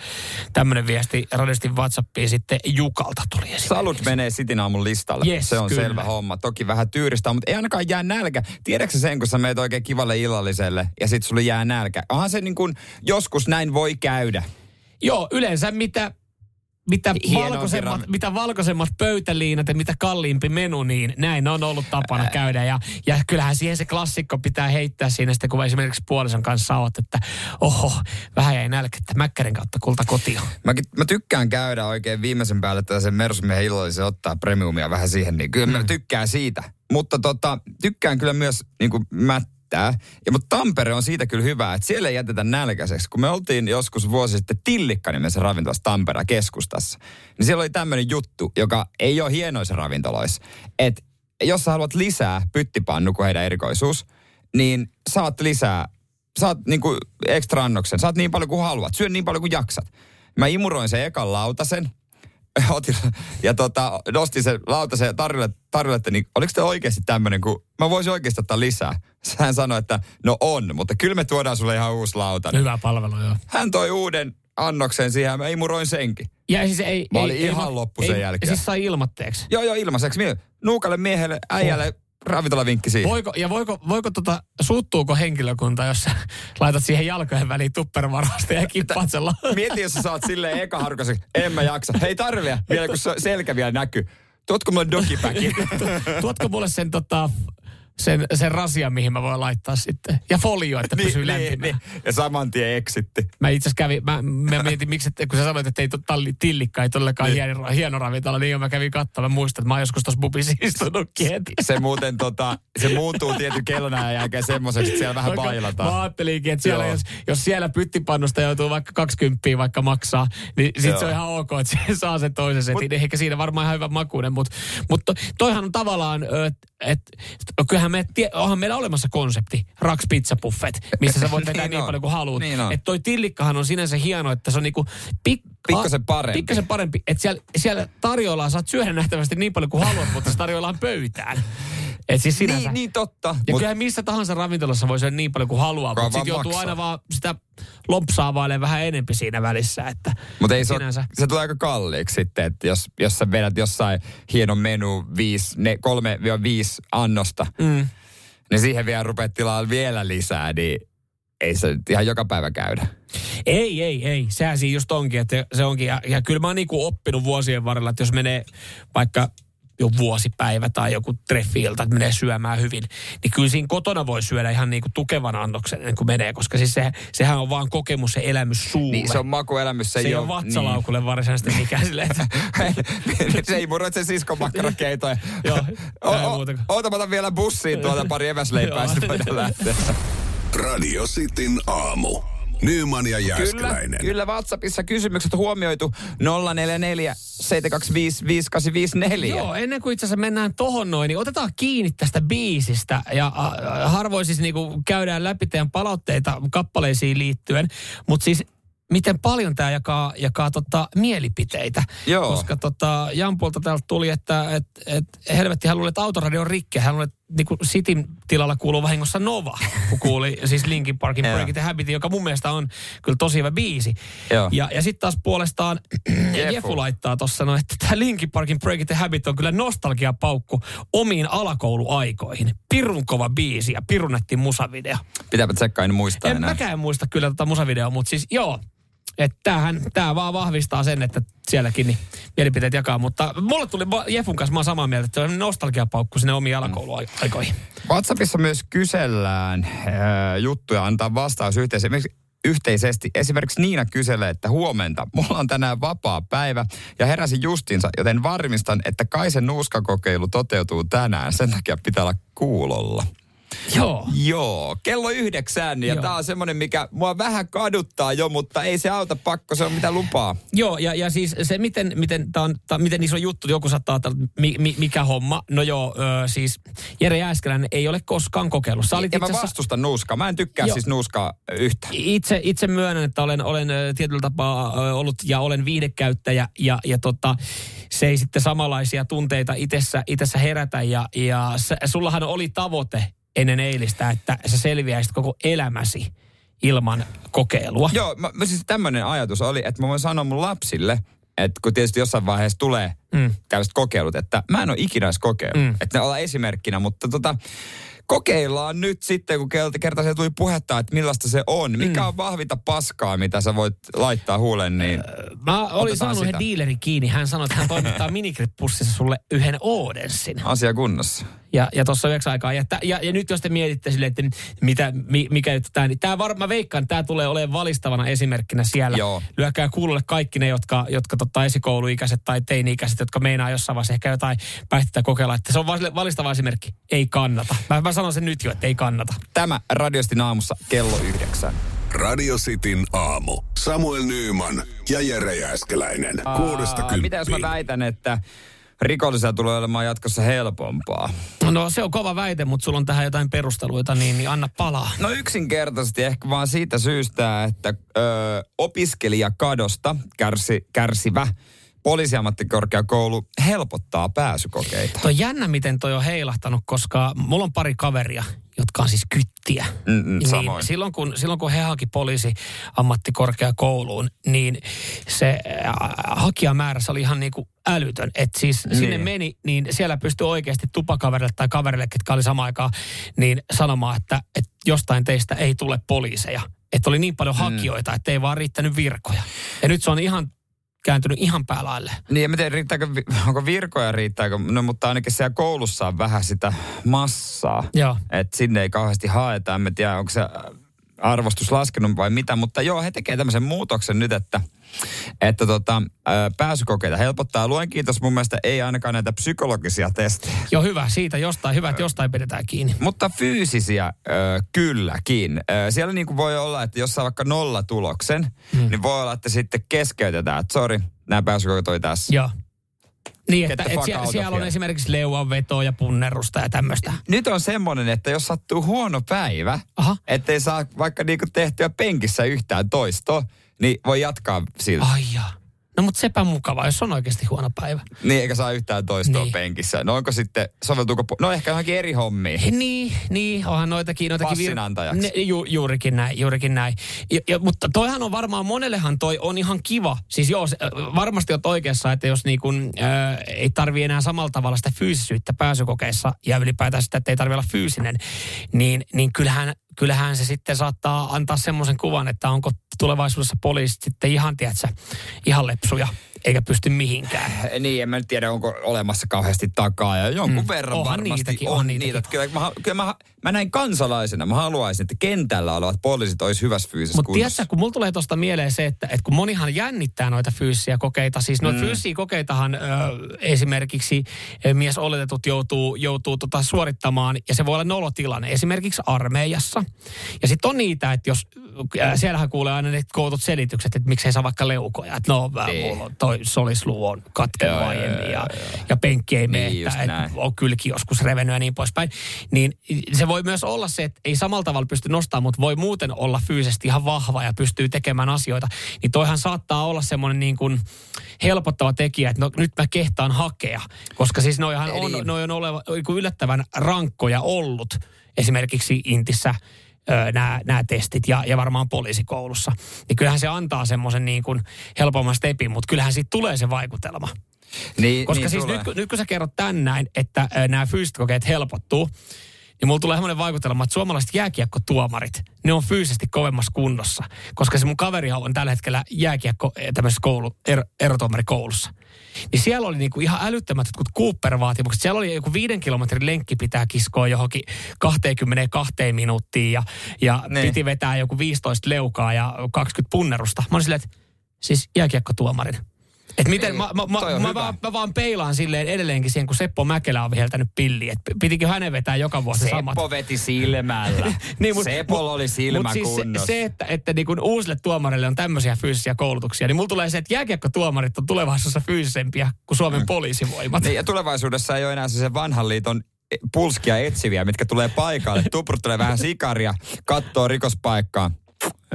viesti radistin WhatsAppiin sitten Jukalta tuli esimerkiksi. Salut menee Sitin aamun listalle. Yes, se on kyllä. Selvä homma. Toki vähän tyyristää, mutta ei ainakaan jää nälkä. Tiedätkö sen, kun sä meet oikein kivalle illalliselle ja sit sulle jää nälkä? Onhan se niin kuin joskus näin voi käydä. Joo, yleensä mitä... Mitä valkoisemmat, mitä valkoisemmat pöytäliinat ja mitä kalliimpi menu, niin näin on ollut tapana käydä. Ja, ja kyllähän siihen se klassikko pitää heittää siinä sitten, kun esimerkiksi puolison kanssa oot, että oho, vähän jäi nälkettä mäkkärin kautta kulta kotiin. Mä, mä tykkään käydä oikein viimeisen päälle, että sen mersumiehen illallisen ottaa premiumia vähän siihen, niin kyllä mm. mä tykkään siitä. Mutta tota, tykkään kyllä myös niin kuin mättää. Ja, mutta Tampere on siitä kyllä hyvä, että siellä ei jätetä nälkäiseksi. Kun me oltiin joskus vuosi sitten Tillikka nimessä ravintolassa Tampereen keskustassa, niin siellä oli tämmöinen juttu, joka ei ole hienoissa ravintoloissa. Että jos sä haluat lisää pyttipannu, kun heidän erikoisuus, niin saat lisää, saat niinku ekstra annoksen, saat niin paljon kuin haluat, syö niin paljon kuin jaksat. Mä imuroin sen ekan lautasen. Otin, ja tota, nostin sen lautasen tarjolle, tarjolle, että niin, oliko se oikeasti tämmöinen, kun mä voisin oikeasti ottaa lisää. Hän sanoi, että no on, mutta kyllä me tuodaan sulle ihan uusi lautanen. Hyvä palvelu, joo. Hän toi uuden annoksen siihen ja mä imuroin senkin. Ja siis ei, mä olin ei, ihan ilma, loppu sen ei, jälkeen. Siis sai ilmatteeksi? Joo, joo, ilmaiseksi. Nuukalle miehelle, äijälle. Oh. Ravintolavinkki siihen. Voiko, ja voiko, voiko tota, suuttuuko henkilökunta, jos laitat siihen jalkojen väliin tuppervarasta ja kippaat sen laudan? Mieti, jos sä saat silleen eka harkoisen, en mä jaksa. Hei tarvitse, vielä kun selkä vielä näkyy. Tuotko mulle dokipäkin? Tuotko mulle sen tota... sen, sen rasian, mihin mä voin laittaa sitten. Ja folio, että pysyy lämpimään. Ja saman tien eksitti. Mä itse asiassa kävin, mä, mä mietin, miksi, et, kun sä sanoit, että ei talli, Tillikka ei todellakaan hieno, hieno ravintola, niin mä kävin katsomaan. Mä muistan, että mä oon joskus tuossa pubissa istunutkin heti. Se muuten tota, se muuttuu tietyn kellonajan jälkeen semmoiseksi, että siellä vähän bailataan. Mä ajattelinkin, että siellä, jos, jos siellä pyttipannusta joutuu vaikka kaksikymmentä vaikka maksaa, niin sit Joo. se on ihan ok, että se saa sen toisen setin. Mut... Ehkä siinä varmaan ihan hyvä makuinen, mutta mut toihan on tavallaan, että et, kyllähän me, onhan meillä olemassa konsepti, Raks Pizza Buffet, missä sä voit vetää niin, niin paljon kuin haluat. Niin että toi Tillikkahan on sinänsä hieno, että se on niinku pik- pikkasen parempi. Pikkasen parempi, että siellä, siellä tarjoillaan, saat syödä nähtävästi niin paljon kuin haluat, mutta se tarjoillaan pöytään. Et siis sinänsä. Niin, niin totta. Ja mut... kyllähän missä tahansa ravintolassa voi syödä niin paljon kuin haluaa, mutta sitten joutuu maksaa. Aina vaan sitä lompsaavailemaan vähän enempi siinä välissä. Mutta ei se, sinänsä... se tulee aika kalliiksi sitten, että jos, jos sä vedät jossain hienon menu viisi, ne, kolme vai viisi annosta, mm. niin siihen vielä rupeat tilaa vielä lisää, niin ei se ihan joka päivä käydä. Ei, ei, ei. Sehän siinä just onkin, että se onkin. Ja, ja kyllä mä oon niinku oppinut vuosien varrella, että jos menee vaikka... jo vuosipäivä tai joku treffiilta, että menee syömään hyvin, niin kyllä siinä kotona voi syödä ihan niinku tukevan annoksen ennen kuin menee, koska siis se, sehän on vaan kokemus, se elämys suulle. Niin, se on makuelämys. Se, se ei ole vatsalaukulle niin. Varsinaisesti mikään silleen. Se ei murro, että se siskon makkarakeitoja. Joo, o- o- Ootamata vielä bussiin tuolta pari eväsleipää, sitten voidaan lähteä. Radio Cityn aamu. Nyman ja Jääskeläinen. Kyllä, kyllä WhatsAppissa kysymykset huomioitu nolla neljä neljä seitsemän kaksi viisi viisi kahdeksan viisi neljä. Joo, ennen kuin itse asiassa mennään tohon noin, niin otetaan kiinni tästä biisistä. Ja äh, harvoin siis niinku käydään läpi teidän palautteita kappaleisiin liittyen. Mutta siis miten paljon tämä jakaa, jakaa tota, mielipiteitä. Joo. Koska tota, Jampolta täältä tuli, että et, et, helvetti, hän luulee, että autoradio on rikki. Hän luulee, niinku Cityn tilalla kuuluu vahingossa Nova, kun kuuli siis Linkin Parkin Break It Habitin, joka mun mielestä on kyllä tosi hyvä biisi. Joo. Ja, ja sitten taas puolestaan Jefu. Jefu laittaa tuossa, no, että tämä Linkin Parkin Break It Habit on kyllä nostalgiapaukku omiin alakouluaikoihin. Pirun kova biisi ja pirun nätti musavideo. Pitääpä tsekkaa, en muista en enää. En mäkään muista kyllä tota musavideoa, mutta siis joo. Että tämä vaan vahvistaa sen, että sielläkin niin mielipiteet jakaa. Mutta mulle tuli Jefun kanssa, mä oon samaa mieltä, että se on nostalgiapaukku sinne omiin alakouluaikoihin. WhatsAppissa myös kysellään äh, juttuja, antaa vastaus yhteisesti. Yhteisesti. Esimerkiksi Niina kyselee, että huomenta. Mulla on tänään vapaa päivä ja heräsin justinsa, joten varmistan, että Kaisen nuuskakokeilu toteutuu tänään. Sen takia pitää olla kuulolla. Joo. Joo. Kello yhdeksän ja tämä on semmoinen, mikä mua vähän kaduttaa jo, mutta ei se auta, pakko, se on mitä lupaa. Joo, ja, ja siis se, miten, miten, tää on, tää, miten iso juttu, joku saattaa ajatella, mi, mi, mikä homma. No joo, ö, siis Jere Jääskeläinen ei ole koskaan kokeillut. Sä olit ja itse mä vastustan nuuskaa. Mä en tykkää jo. Siis nuuskaa yhtään. Itse, itse myönnän, että olen, olen tietyllä tapaa ollut ja olen viihdekäyttäjä ja, ja tota... Se ei sitten samanlaisia tunteita itessä, itessä herätä ja, ja sullahan oli tavoite ennen eilistä, että sä selviäisit koko elämäsi ilman kokeilua. Joo, mä, siis tämmöinen ajatus oli, että mä voin sanoa mun lapsille, että kun tietysti jossain vaiheessa tulee mm. tällaiset kokeilut, että mä en ole ikinä edes kokeillut. Mm. Että ne ollaan esimerkkinä, mutta tota... Kokeillaan nyt sitten, kun kerta se tuli puhetta, että millaista se on. Mikä on vahvinta paskaa, mitä sä voit laittaa huulen, niin mä olin saanut yhden diilerin kiinni. Hän sanoi, että hän toimittaa minikrippussissa sulle yhden Odensin. Asia kunnossa. Ja, ja tuossa yhdeksän aikaa. Ja, ja, ja nyt jos te mietitte silleen, että mitä, mikä nyt tämä, niin tämä varmaan, mä veikkaan, tämä tulee olemaan valistavana esimerkkinä siellä. Joo. Lyökää kuulolle kaikki ne, jotka, jotka totta esikouluikäiset tai teini-ikäiset, jotka meinaa jossain vaiheessa ehkä jotain päihteitä kokeilla. Että se on valistava esimerkki. Ei kannata. Mä, mä sanon sen nyt jo, että ei kannata. Tämä Radio Cityn aamussa kello yhdeksän. Radio Cityn aamu. Samuel Nyman ja Jere Jääskeläinen. Kuudesta kymppiin. Mitä jos mä väitän, että... Rikollisia tulee olemaan jatkossa helpompaa. No se on kova väite, mutta sulla on tähän jotain perusteluita, niin, niin anna palaa. No yksinkertaisesti ehkä vaan siitä syystä, että ö, opiskelijakadosta kärsi, kärsivä poliisiammattikorkeakoulu helpottaa pääsykokeita. Toi jännä, miten toi on heilahtanut, koska mulla on pari kaveria, jotka on siis kyttiä. Niin silloin, kun, silloin kun he haki poliisiammattikorkeakouluun, niin se hakijamäärässä oli ihan niin kuin älytön. Että siis niin. Sinne meni, niin siellä pystyi oikeasti tupakaverille tai kaverille, ketkä oli samaan aikaan, niin sanomaan, että, että jostain teistä ei tule poliiseja. Että oli niin paljon hakijoita, että ei vaan riittänyt virkoja. Ja nyt se on ihan... kääntynyt ihan päälaille. Niin, en tiedä, riittääkö, onko virkoja riittääkö, no, mutta ainakin siellä koulussa on vähän sitä massaa. Joo. Että sinne ei kauheasti haeta, en tiedä, onko se arvostus laskenut vai mitä, mutta joo, he tekee tämmöisen muutoksen nyt, että, että tota, pääsykokeita helpottaa. Luen kiitos, mun mielestä ei ainakaan näitä psykologisia testejä. Joo, hyvä, siitä jostain, hyvä, että jostain pidetään kiinni. Mutta fyysisiä kylläkin. Siellä niin kuin voi olla, että jos saa vaikka nollatuloksen, hmm. niin voi olla, että sitten keskeytetään, että sori, nämä pääsykokeet oli tässä. Joo. Niin, että, että siellä, siellä on esimerkiksi leuanvetoa ja punnerusta ja tämmöistä. Nyt on semmoinen, että jos sattuu huono päivä, aha, ettei saa vaikka niinku tehtyä penkissä yhtään toistoa, niin voi jatkaa siltä. Ai jaa. No mutta sepä mukavaa, jos on oikeasti huono päivä. Niin, eikä saa yhtään toistoa niin penkissä. No onko sitten, soveltuuko, no ehkä johonkin eri hommiin. Niin, niin, onhan noitakin. noitakin Passinantajaksi. Vir... Ne, ju, juurikin näin, juurikin näin. Ja, ja, mutta toihan on varmaan, monellehan toi on ihan kiva. Siis joo, se, varmasti oot oikeassa, että jos niin kun, äh, ei tarvii enää samalla tavalla sitä fyysisyyttä pääsykokeissa ja ylipäätään sitä, että ei tarvitse olla fyysinen, niin, niin kyllähän... Kyllähän se sitten saattaa antaa semmoisen kuvan, että onko tulevaisuudessa poliisit sitten ihan, tiedätkö, ihan lepsuja, eikä pysty mihinkään. Niin, en mä nyt tiedä, onko olemassa kauheasti takaa. Ja jonkun mm. verran Ohan varmasti niitäkin, on, on niitäkin. Niitä. Kyllä, mä, kyllä mä, mä näin kansalaisena, mä haluaisin, että kentällä olevat poliisit olisi hyvässä fyysisessä Mut kunnossa. Mutta tiedätkö, kun mulla tulee tuosta mieleen se, että, että kun monihan jännittää noita fyysisiä kokeita, siis noita mm. fyysisiä kokeitahan ö, esimerkiksi miesoletetut joutuu, joutuu tota suorittamaan, ja se voi olla nolotilanne, esimerkiksi armeijassa. Ja sitten on niitä, että jos, siellähän kuulee aina ne kootut selitykset, että miksei saa vaikka leukoja. Että no, mulla on toi solisluu on katkenut aiemmin ja, ja penkki ei mene, että on kylki joskus revennyt ja niin poispäin. Niin se voi myös olla se, että ei samalla tavalla pysty nostamaan, mutta voi muuten olla fyysisesti ihan vahva ja pystyy tekemään asioita. Niin toihan saattaa olla semmoinen niin kuin helpottava tekijä, että no, nyt mä kehtaan hakea, koska siis noihan on, noi on oleva, yllättävän rankkoja ollut. Esimerkiksi Intissä nämä testit ja, ja varmaan poliisikoulussa. Niin kyllähän se antaa semmoisen niin kuin helpomman stepin, mutta kyllähän siitä tulee se vaikutelma. Niin, Koska niin siis nyt, nyt kun sä kerrot tän näin, että nämä fyysiset kokeet helpottuu, niin mulla tulee semmoinen vaikutelma, että suomalaiset jääkiekkotuomarit, ne on fyysisesti kovemmassa kunnossa. Koska se mun kaverihan on tällä hetkellä jääkiekko tämmöisessä koulu, er, erotuomarikoulussa. Niin siellä oli niinku ihan älyttömät jotkut Cooper-vaatimukset. Siellä oli joku viiden kilometrin lenkki pitää kiskoa johonkin kaksikymmentäkaksi minuuttiin ja, ja piti vetää joku viisitoista leukaa ja kaksikymmentä punnerusta. Mä olin silleen, että siis jääkiekkotuomarin. Että miten, ei, mä, mä, mä, vaan, mä vaan peilaan silleen edelleenkin siihen, kun Seppo Mäkelä on viheltänyt pilliin. Että pitikö hänen vetää joka vuosi Seppo samat. Seppo veti silmällä. niin, mut, Sepolla oli silmä mut, kunnossa. Siis se, se, että, että niin kun uusille tuomareille on tämmöisiä fyysisiä koulutuksia, niin mulla tulee se, että jääkiekkotuomarit on tulevaisuudessa fyysisempiä kuin Suomen mm. poliisivoimat. Niin, ja tulevaisuudessa ei ole enää se vanhan liiton pulskia etsiviä, mitkä tulee paikalle. Tupruttelee vähän sikaria, kattoo rikospaikkaa.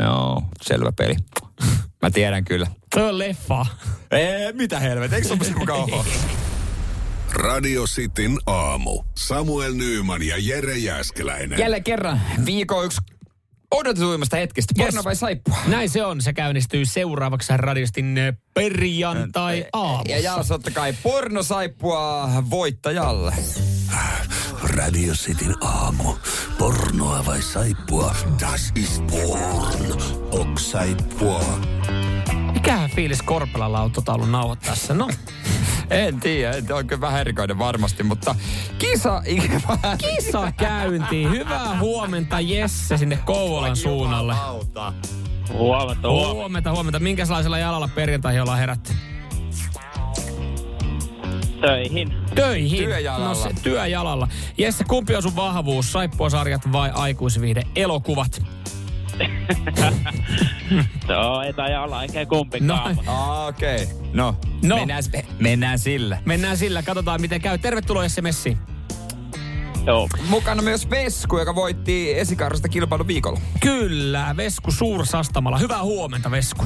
Joo, selvä peli. Mä tiedän kyllä. Tuo on leffa. Eee, mitä helvet, eikö sun mukaan kauho? Radio Cityn aamu. Samuel Nyman ja Jere Jääskeläinen. Jälleen kerran viikon yksi odotetuimmasta hetkistä. Porno yes. vai saippua? Näin se on. Se käynnistyy seuraavaksi Radio Cityn perjantai-aamussa. Ja jaos totta kai porno saippua voittajalle. Radio Cityn aamu. Pornoa vai saippua? Das ist porn. Ok saippua. Mikähän fiilis Korpelalla on tota ollut nauhoit tässä? No. En tiedä, on kyllä vähän erikoinen varmasti, mutta kisa... Kisa käyntiin. Hyvää huomenta Jesse sinne Kouvolan suunnalle. Huomenta, huomenta. Huomenta, huomenta. Minkälaisella jalalla perjantaihin ollaan herätty? Töihin. Töihin. Työjalalla. No se, työjalalla. Jesse, kumpi on sun vahvuus? Saippuasarjat vai aikuisviihde elokuvat? no, ei tai olla eikä kumpikaan. No. Okei. Okay. No. no. Mennään, mennään sillä. Mennään sillä. Katsotaan, miten käy. Tervetuloa Jesse Messiin. Joo. Mukana myös Vesku, joka voitti esikarrasta kilpailun viikolla. Kyllä. Vesku Suursastamalla. Hyvää huomenta, Vesku.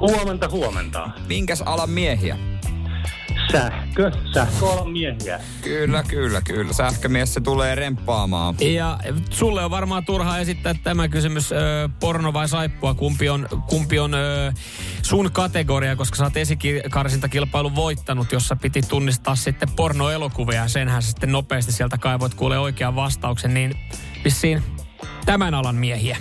Huomenta, huomenta. Minkäs alan miehiä? Sähkö, sähköalan miehiä. Kyllä, kyllä, kyllä. Sähkömies se tulee remppaamaan. Ja sulle on varmaan turhaa esittää tämä kysymys, ö, porno vai saippua, kumpi on, kumpi on ö, sun kategoria, koska sä oot esikarsintakilpailun voittanut, jossa piti tunnistaa sitten pornoelokuvia ja senhän sitten nopeasti sieltä kaivoit kuulee oikean vastauksen, niin vissiin tämän alan miehiä.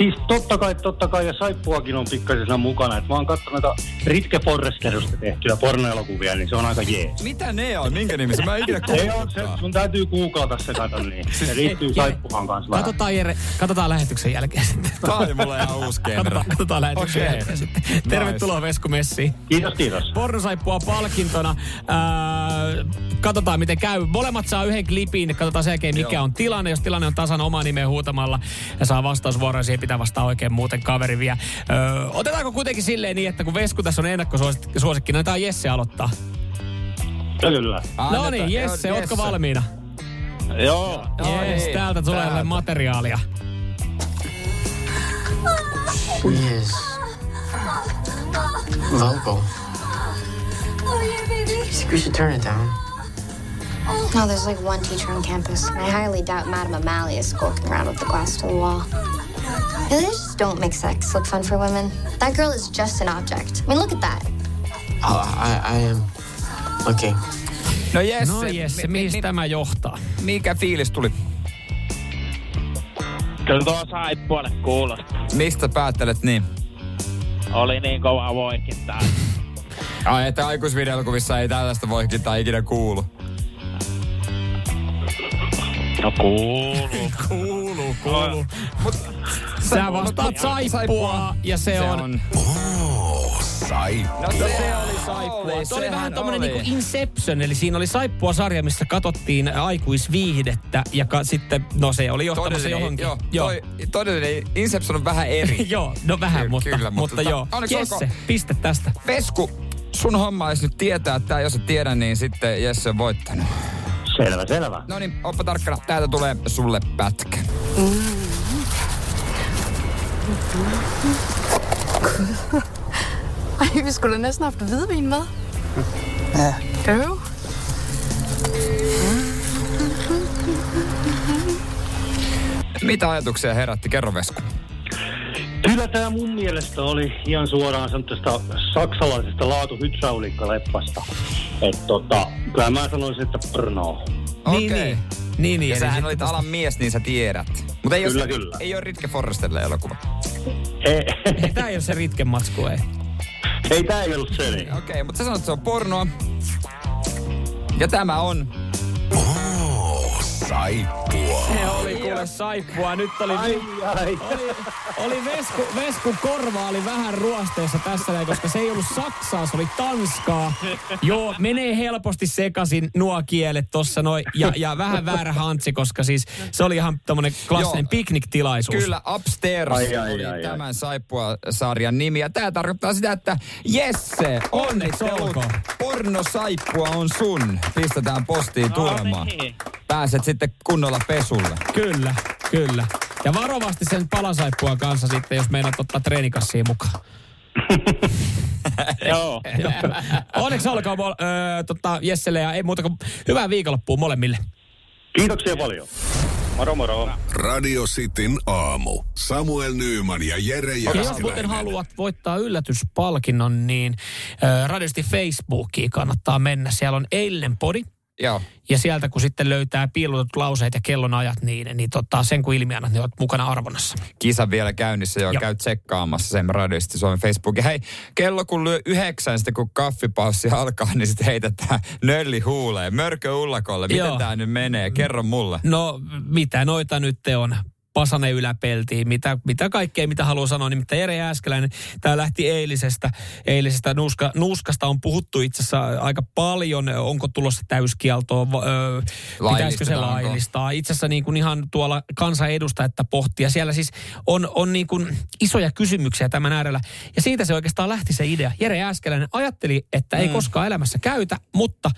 Siis totta kai, totta kai, ja saippuakin on pikkaisena mukana. Et mä oon katsonut noita Ritke Forresterista tehtyjä pornoelokuvia, niin se on aika jees. Mitä ne on? Minkä nimissä? Mä en ikinä kuuluttaa. Sun täytyy googlata se, kato niin. Se liittyy saippuhan kanssa vähän. Katsotaan, Jere, katsotaan lähetyksen jälkeen sitten. Tää on mulla ihan uusi kerran. Katsotaan lähetyksen okay. jälkeen sitten. Tervetuloa nice. Vesku Messiin. Kiitos, kiitos. Pornosaippua palkintona. Äh, katsotaan, miten käy. Molemmat saa yhden klipin. Katsotaan sen jälkeen, mikä Joo. on tilanne. Jos tilanne on tasan, oma nimeä huutamalla ja saa vastausvuoroja, siihen pitää vastaa oikein, muuten kaveri vie. Öö, otetaanko kuitenkin silleen niin, että kun Vesku tässä on ennakkosuosikki, no tämä Jesse aloittaa. Kyllä. Annetaan. No niin, Jesse, Jesse, ootko valmiina? Joo. Jees, no, täältä tulee täältä. materiaalia. Jees. Vocal. We should turn it down. No, there's like one teacher on campus. I highly doubt Madame O'Malley is skulking around with the glass to the wall. They just don't make sex look fun for women. That girl is just an object. I mean, look at that. Oh, I, I am. Okay. No Jesse, no, Jesse mi- mihin mi- tämä johtaa? Mikä fiilis tuli? Kyllä tuo saippualle kuulostaa. Mistä päättelet niin? Oli niin kova voihkintaa. Ai, että aikuisvideokuvissa ei tällaista voihkintaa ikinä kuulu. No kuuluu. Kuuluu, kuuluu. Mut sä vastaat saippua ja se on... Oh, saippua. No se oli saippua. Se oli vähän tommonen niinku Inception, eli siinä oli saippua-sarja, missä katsottiin aikuisviihdettä ja ka- sitten, no se oli johtamassa johonkin. Joo, joo. Toi, todellinen Inception on vähän eri. joo, no vähän, Ky- mutta, kyllä, mutta, mutta joo. Jesse, olko... piste tästä. Vesku, sun homma jos nyt tietää, että jos et tiedä, niin sitten Jesse on voittanut. Selvä, selvä. No niin, oppa tarkkana. Täältä tulee sulle pätkä. Ej, vi skulle næsten have haft hvidvin med. Ja. Kan du? Mitä ajatuksia herätti? Kerro, Vesku. Kyllä tämä mun mielestä oli ihan suoraan sanotusta saksalaisesta laatuhydrauliikkaleppasta. Että tota, kyllä mä sanoisin, että porno. Okei. Niin, niin. niin, niin ja sähän olit alan mies, niin sä tiedät. Mutta ei, ei ole Ritke Forrestelle elokuva. Ei. ei tää ei ole se Ritken matsku, ei. Ei tää ei ollut se, niin. Okei, mutta sä sanot, että se on pornoa. Ja tämä on... Saippua. Se oli kuule saippua. Nyt oli, ai, ai. oli, oli vesku, vesku korva oli vähän ruosteessa tässä näin, koska se ei ollut Saksaa, se oli Tanskaa. Joo, menee helposti sekaisin nuo kielet tossa noin ja, ja vähän väärä hantsi, koska siis se oli ihan tommonen klassinen pikniktilaisuus. Kyllä, Upstairs ai, ai, oli ai, tämän saippua-sarjan nimi. Ja tää tarkoittaa sitä, että Jesse, onneksi olkoon. Pornosaippua on sun. Pistetään postiin tulemaan. Pääset sitten kunnolla pesulle. Kyllä, kyllä. Ja varovasti sen palasaippua kanssa sitten, jos meinaat ottaa treenikassiin mukaan. Joo. Onneksi olkaa Jesselle ja ei muuta kuin hyvää viikonloppua molemmille. Kiitoksia paljon. Moro moro. Radio Cityn aamu. Samuel Nyman ja Jere Jääskeläinen. Jos muuten haluat voittaa yllätyspalkinnon, niin Radio City Facebookiin kannattaa mennä. Siellä on eilen podi. Joo. Ja sieltä kun sitten löytää piilotetut lauseet ja kellonajat, niin, niin tota, sen kun ilmiannat, niin olet mukana arvonnassa. Kisa vielä käynnissä jo, käy tsekkaamassa sen radioisesti Suomen Facebookin. Hei, kello kun lyö yhdeksän, sitten kun kaffipaussi alkaa, niin sitten heitetään nölli huuleen. Mörkö ullakolle, miten Joo. tää nyt menee? Kerro mulle. No, mitä noita nyt on? Pasane yläpeltiin, mitä, mitä kaikkea, mitä haluaa sanoa. Nimittäin Jere Jääskeläinen, tämä lähti eilisestä, eilisestä nuuska, nuuskasta on puhuttu itse asiassa aika paljon. Onko tulossa täyskieltoa, öö, pitäisikö se laillistaa. Itse asiassa niin kuin ihan tuolla kansanedustajetta pohtia. Siellä siis on, on niin kuin isoja kysymyksiä tämän äärellä. Ja siitä se oikeastaan lähti se idea. Jere Jääskeläinen ajatteli, että ei mm. koskaan elämässä käytä, mutta...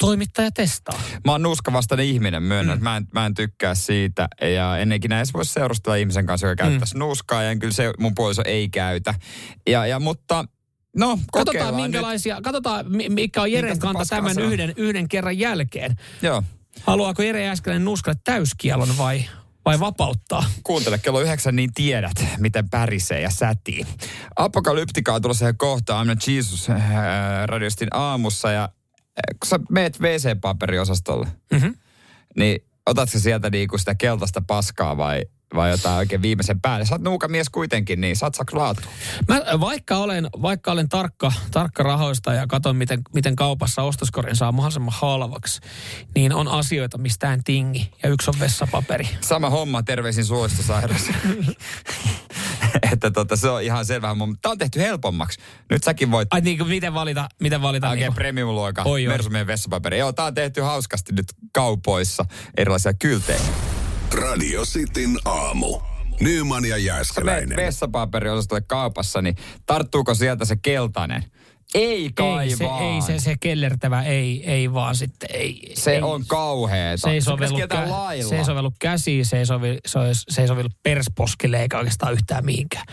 Toimittaja testaa. Mä oon nuuskavastainen ihminen, myönnän. Mm. Mä, en, mä en tykkää siitä. Ja ennenkin näin voisi seurustella ihmisen kanssa, joka käyttäisi mm. nuuskaa. Ja kyllä se mun puoliso ei käytä. Ja, ja mutta... No, katsotaan minkälaisia... Nyt. Katsotaan, mikä on Jeren kanta tämän yhden, yhden kerran jälkeen. Joo. Haluaako Jere Jääskeläinen nuuskalle täyskielon vai... Vai vapauttaa? Kuuntele, kello yhdeksän, niin tiedät, miten pärisee ja sätii. Apokalyptikaa on tulossa kohtaan. I'm not Jesus äh, radioistin aamussa ja... Kun sä meet wee see-paperiosastolle, mm-hmm. niin otatko sieltä niinku sitä keltaista paskaa vai vai jotain oikein viimeisen päälle. Sä oot nuukamies kuitenkin, niin satsaks laatuun? Mä vaikka olen, vaikka olen tarkka, tarkka rahoista ja katson, miten, miten kaupassa ostoskorin saa mahdollisimman halvaksi, niin on asioita, mistä en tingi. Ja yksi on vessapaperi. Sama homma, terveisin suolistosairaus. Että tota, se on ihan selvä homma. Tämä on tehty helpommaksi. Nyt säkin voit... Ai niin, miten valita? Miten valita? Oikein niin premium-luokan Mersumien vessapaperi. Joo, tämä on tehty hauskasti nyt kaupoissa erilaisia kyltejä. Radio Cityn aamu. Nyman ja Jääskeläinen. Sä menet vessapaperiosastolle kaupassa, niin tarttuuko sieltä se keltainen? Ei kai ei, se, vaan. Ei se, se kellertävä, ei, ei vaan sitten, ei. Se ei, on kauheeta. Se ei sovellu, kä- se ei sovellu käsiin, se ei, sovi, se, ei, se ei sovellu persposkille eikä oikeastaan yhtään mihinkään.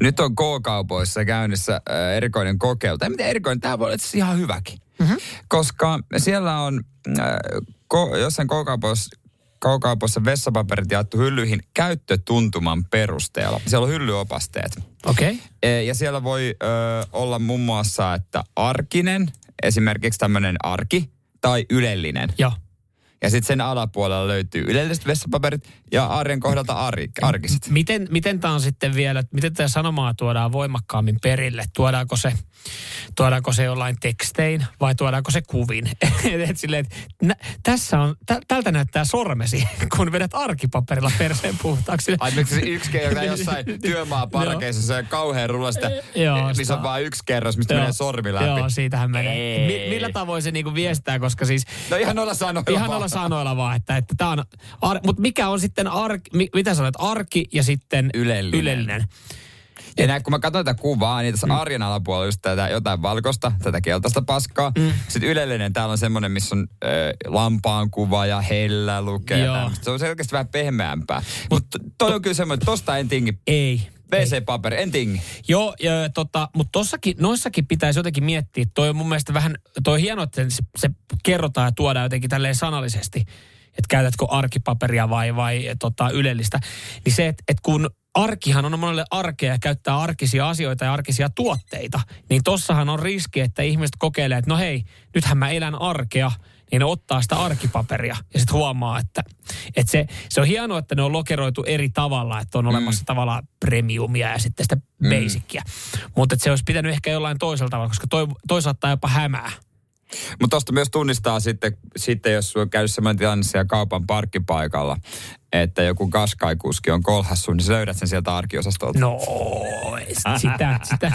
Nyt on K-kaupoissa käynnissä äh, erikoinen kokeilu. Tai miten erikoinen, tämä voi olla itse ihan hyväkin. Mm-hmm. Koska siellä on äh, ko, jossain K-kaupoissa... Kaukaupoissa vessapaperit jaettu hyllyihin käyttötuntuman perusteella. Siellä on hyllyopasteet. Okei. Okay. Ja siellä voi ö, olla muun muassa, että arkinen, esimerkiksi tämmöinen arki, tai ylellinen. Joo. Ja sitten sen alapuolella löytyy ylelliset vessapaperit ja arjen kohdalta arki, arkiset. Miten, miten tämä on sitten vielä, miten tämä sanomaa tuodaan voimakkaammin perille? Tuodaanko se, tuodaanko se jollain tekstein vai tuodaanko se kuvin? Et silleen, et nä, tässä on, tä, tältä näyttää sormesi, kun vedät arkipaperilla perseen puhtaaksi. Ai miksi se yksi kerran jossain työmaaparkeissa, se on kauhean rullasta, missä on vain yksi kerros, mistä menee sormi läpi. Joo, siitähän menee. Mi, millä tavoin se niinku viestää, koska siis... No ihan noilla sanoilla. Ihan noilla sanoilla vaan, että, että tää on... Ar, mut mikä on sitten arki, mitä sanoit, arki ja sitten ylellinen. ylellinen. Ja näin, kun mä katson tätä kuvaa, niin tässä mm. arjen alapuolella just tätä jotain valkoista, tätä keltaista paskaa. Mm. Sitten ylellinen, täällä on semmoinen, missä on äh, lampaan kuva ja hellä lukee. Se on selkeästi vähän pehmeämpää. Mutta Mut, toi to, on kyllä semmoinen, että tosta en tingi. Ei. vee see-paperi, en tingi. Joo, ja, tota, mutta tossakin, noissakin pitäisi jotenkin miettiä. Toi on mun mielestä vähän, toi on hienoa, että se, se kerrotaan ja tuodaan jotenkin tälleen sanallisesti. Että käytätkö arkipaperia vai, vai tota, ylellistä. Niin se, että et kun... Arkihan on monelle arkea ja käyttää arkisia asioita ja arkisia tuotteita. Niin tossahan on riski, että ihmiset kokeilee, että no hei, nythän mä elän arkea, niin ne ottaa sitä arkipaperia. Ja sitten huomaa, että, että se, se on hienoa, että ne on lokeroitu eri tavalla, että on olemassa mm. tavallaan premiumia ja sitten sitä mm. basickiä. Mutta se olisi pitänyt ehkä jollain toisella tavalla, koska toi, toi saattaa jopa hämää. Mutta tuosta myös tunnistaa sitten, sitten jos on käynyt sellainen tilanne siellä kaupan parkkipaikalla, että joku Qashqai-kuski on kolhassu, niin sä löydät sen sieltä arkiosastolta. No, sitä, sitä.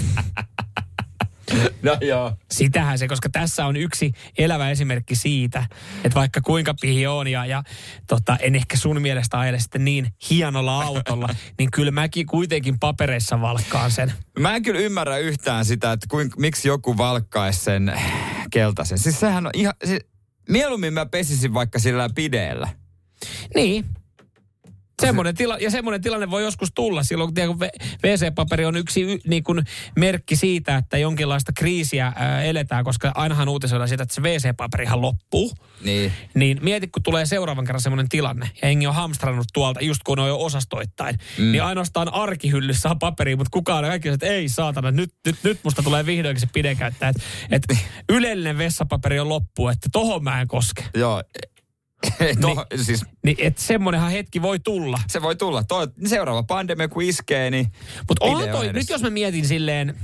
No joo. Sitähän se, koska tässä on yksi elävä esimerkki siitä, että vaikka kuinka pihi on ja, ja tota, en ehkä sun mielestä ajele sitten niin hienolla autolla, niin kyllä mäkin kuitenkin papereissa valkkaan sen. Mä en kyllä ymmärrä yhtään sitä, että kuinka, miksi joku valkkaisi sen keltaisen. Siis sehän on ihan, siis, mieluummin mä pesisin vaikka sillä pideellä. Niin. Semmoinen tila, ja semmoinen tilanne voi joskus tulla silloin, kun vee see-paperi on yksi y, niin kuin merkki siitä, että jonkinlaista kriisiä ää, eletään, koska ainahan uutisoidaan siitä, että se vee see-paperihan loppuu. Niin. Niin mieti, kun tulee seuraavan kerran semmoinen tilanne, ja hengi on hamstrannut tuolta, just kun on jo osastoittain, mm. niin ainoastaan arkihyllyssä on paperia, mutta kukaan kaikki sanoo, että ei saatana, nyt, nyt, nyt musta tulee vihdoinkin se pidekäyttää. Että et, ylellinen vessapaperi on loppu, että tohon mä en koske. Joo. Tuohon, niin, siis, niin, että semmoinenhan hetki voi tulla. Se voi tulla. Tuo, seuraava pandemia kun iskee, niin... Mutta nyt jos mä mietin silleen,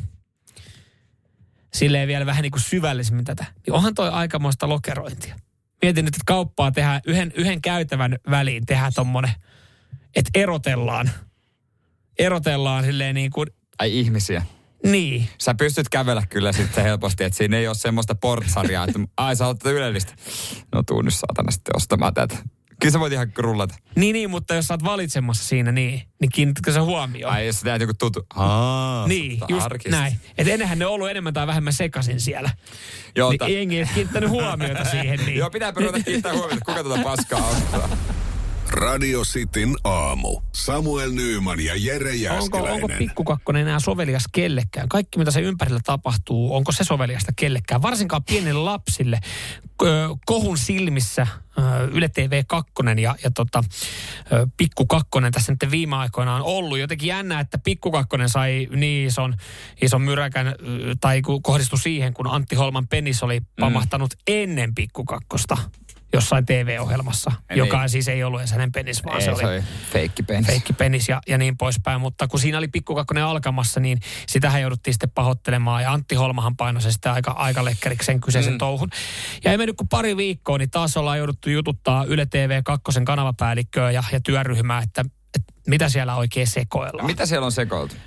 silleen vielä vähän niin kuin syvällisemmin tätä, niin onhan toi aikamoista lokerointia. Mietin nyt, että kauppaa tehdään, yhden, yhden käytävän väliin tehdään tommonen, että erotellaan. Erotellaan silleen niin kuin... Ai ihmisiä. Niin. Sä pystyt kävellä kyllä sitten helposti, että siinä ei ole semmoista portsariaa, että ai sä olet ylellistä. No tuu nyt saatana sitten ostamaan tätä. Kyllä sä voit ihan rullata. Niin, niin, mutta jos sä oot valitsemassa siinä, niin, niin kiinnitätkö sä huomioon? Ai jos sä teet joku tutu. Aa, niin, just arkista. Näin. Että ennenhän ne on ollut enemmän tai vähemmän sekaisin siellä. Joo, niin ta... jengi ei kiinnittänyt huomiota siihen. Niin. Joo, pitääpä ruveta kiinnittää huomiota, kuka tuota paskaa ottaa. Radio Cityn aamu. Samuel Nyman ja Jere Jääskeläinen. Onko, onko pikkukakkonen enää sovelias kellekään? Kaikki, mitä se ympärillä tapahtuu, onko se soveliasta kellekään? Varsinkaan pienille lapsille. Kohun silmissä Yle tee vee kaksi ja, ja tota, pikkukakkonen tässä nyt viime aikoina on ollut. Jotenkin jännää, että pikkukakkonen sai niin ison, ison myräkän tai kohdistui siihen, kun Antti Holman penis oli pamahtanut mm. ennen pikkukakkosta. jossain T V-ohjelmassa, ei, joka ei. Siis ei ollut edes hänen penis, vaan ei, se oli, oli feikki penis, feikki penis ja, ja niin poispäin. Mutta kun siinä oli Pikkukakkonen alkamassa, niin sitähän jouduttiin sitten pahoittelemaan. Ja Antti Holmahan painoi se sitten aika, aika lekkeriksi sen kyseisen mm. touhun. Ja ei mennyt kuin pari viikkoa, niin taas ollaan jouduttu jututtaa Yle T V kaksi kanavapäällikköä ja, ja työryhmää, että mitä siellä oikein sekoillaan? Mitä siellä on sekoiltu? Öö,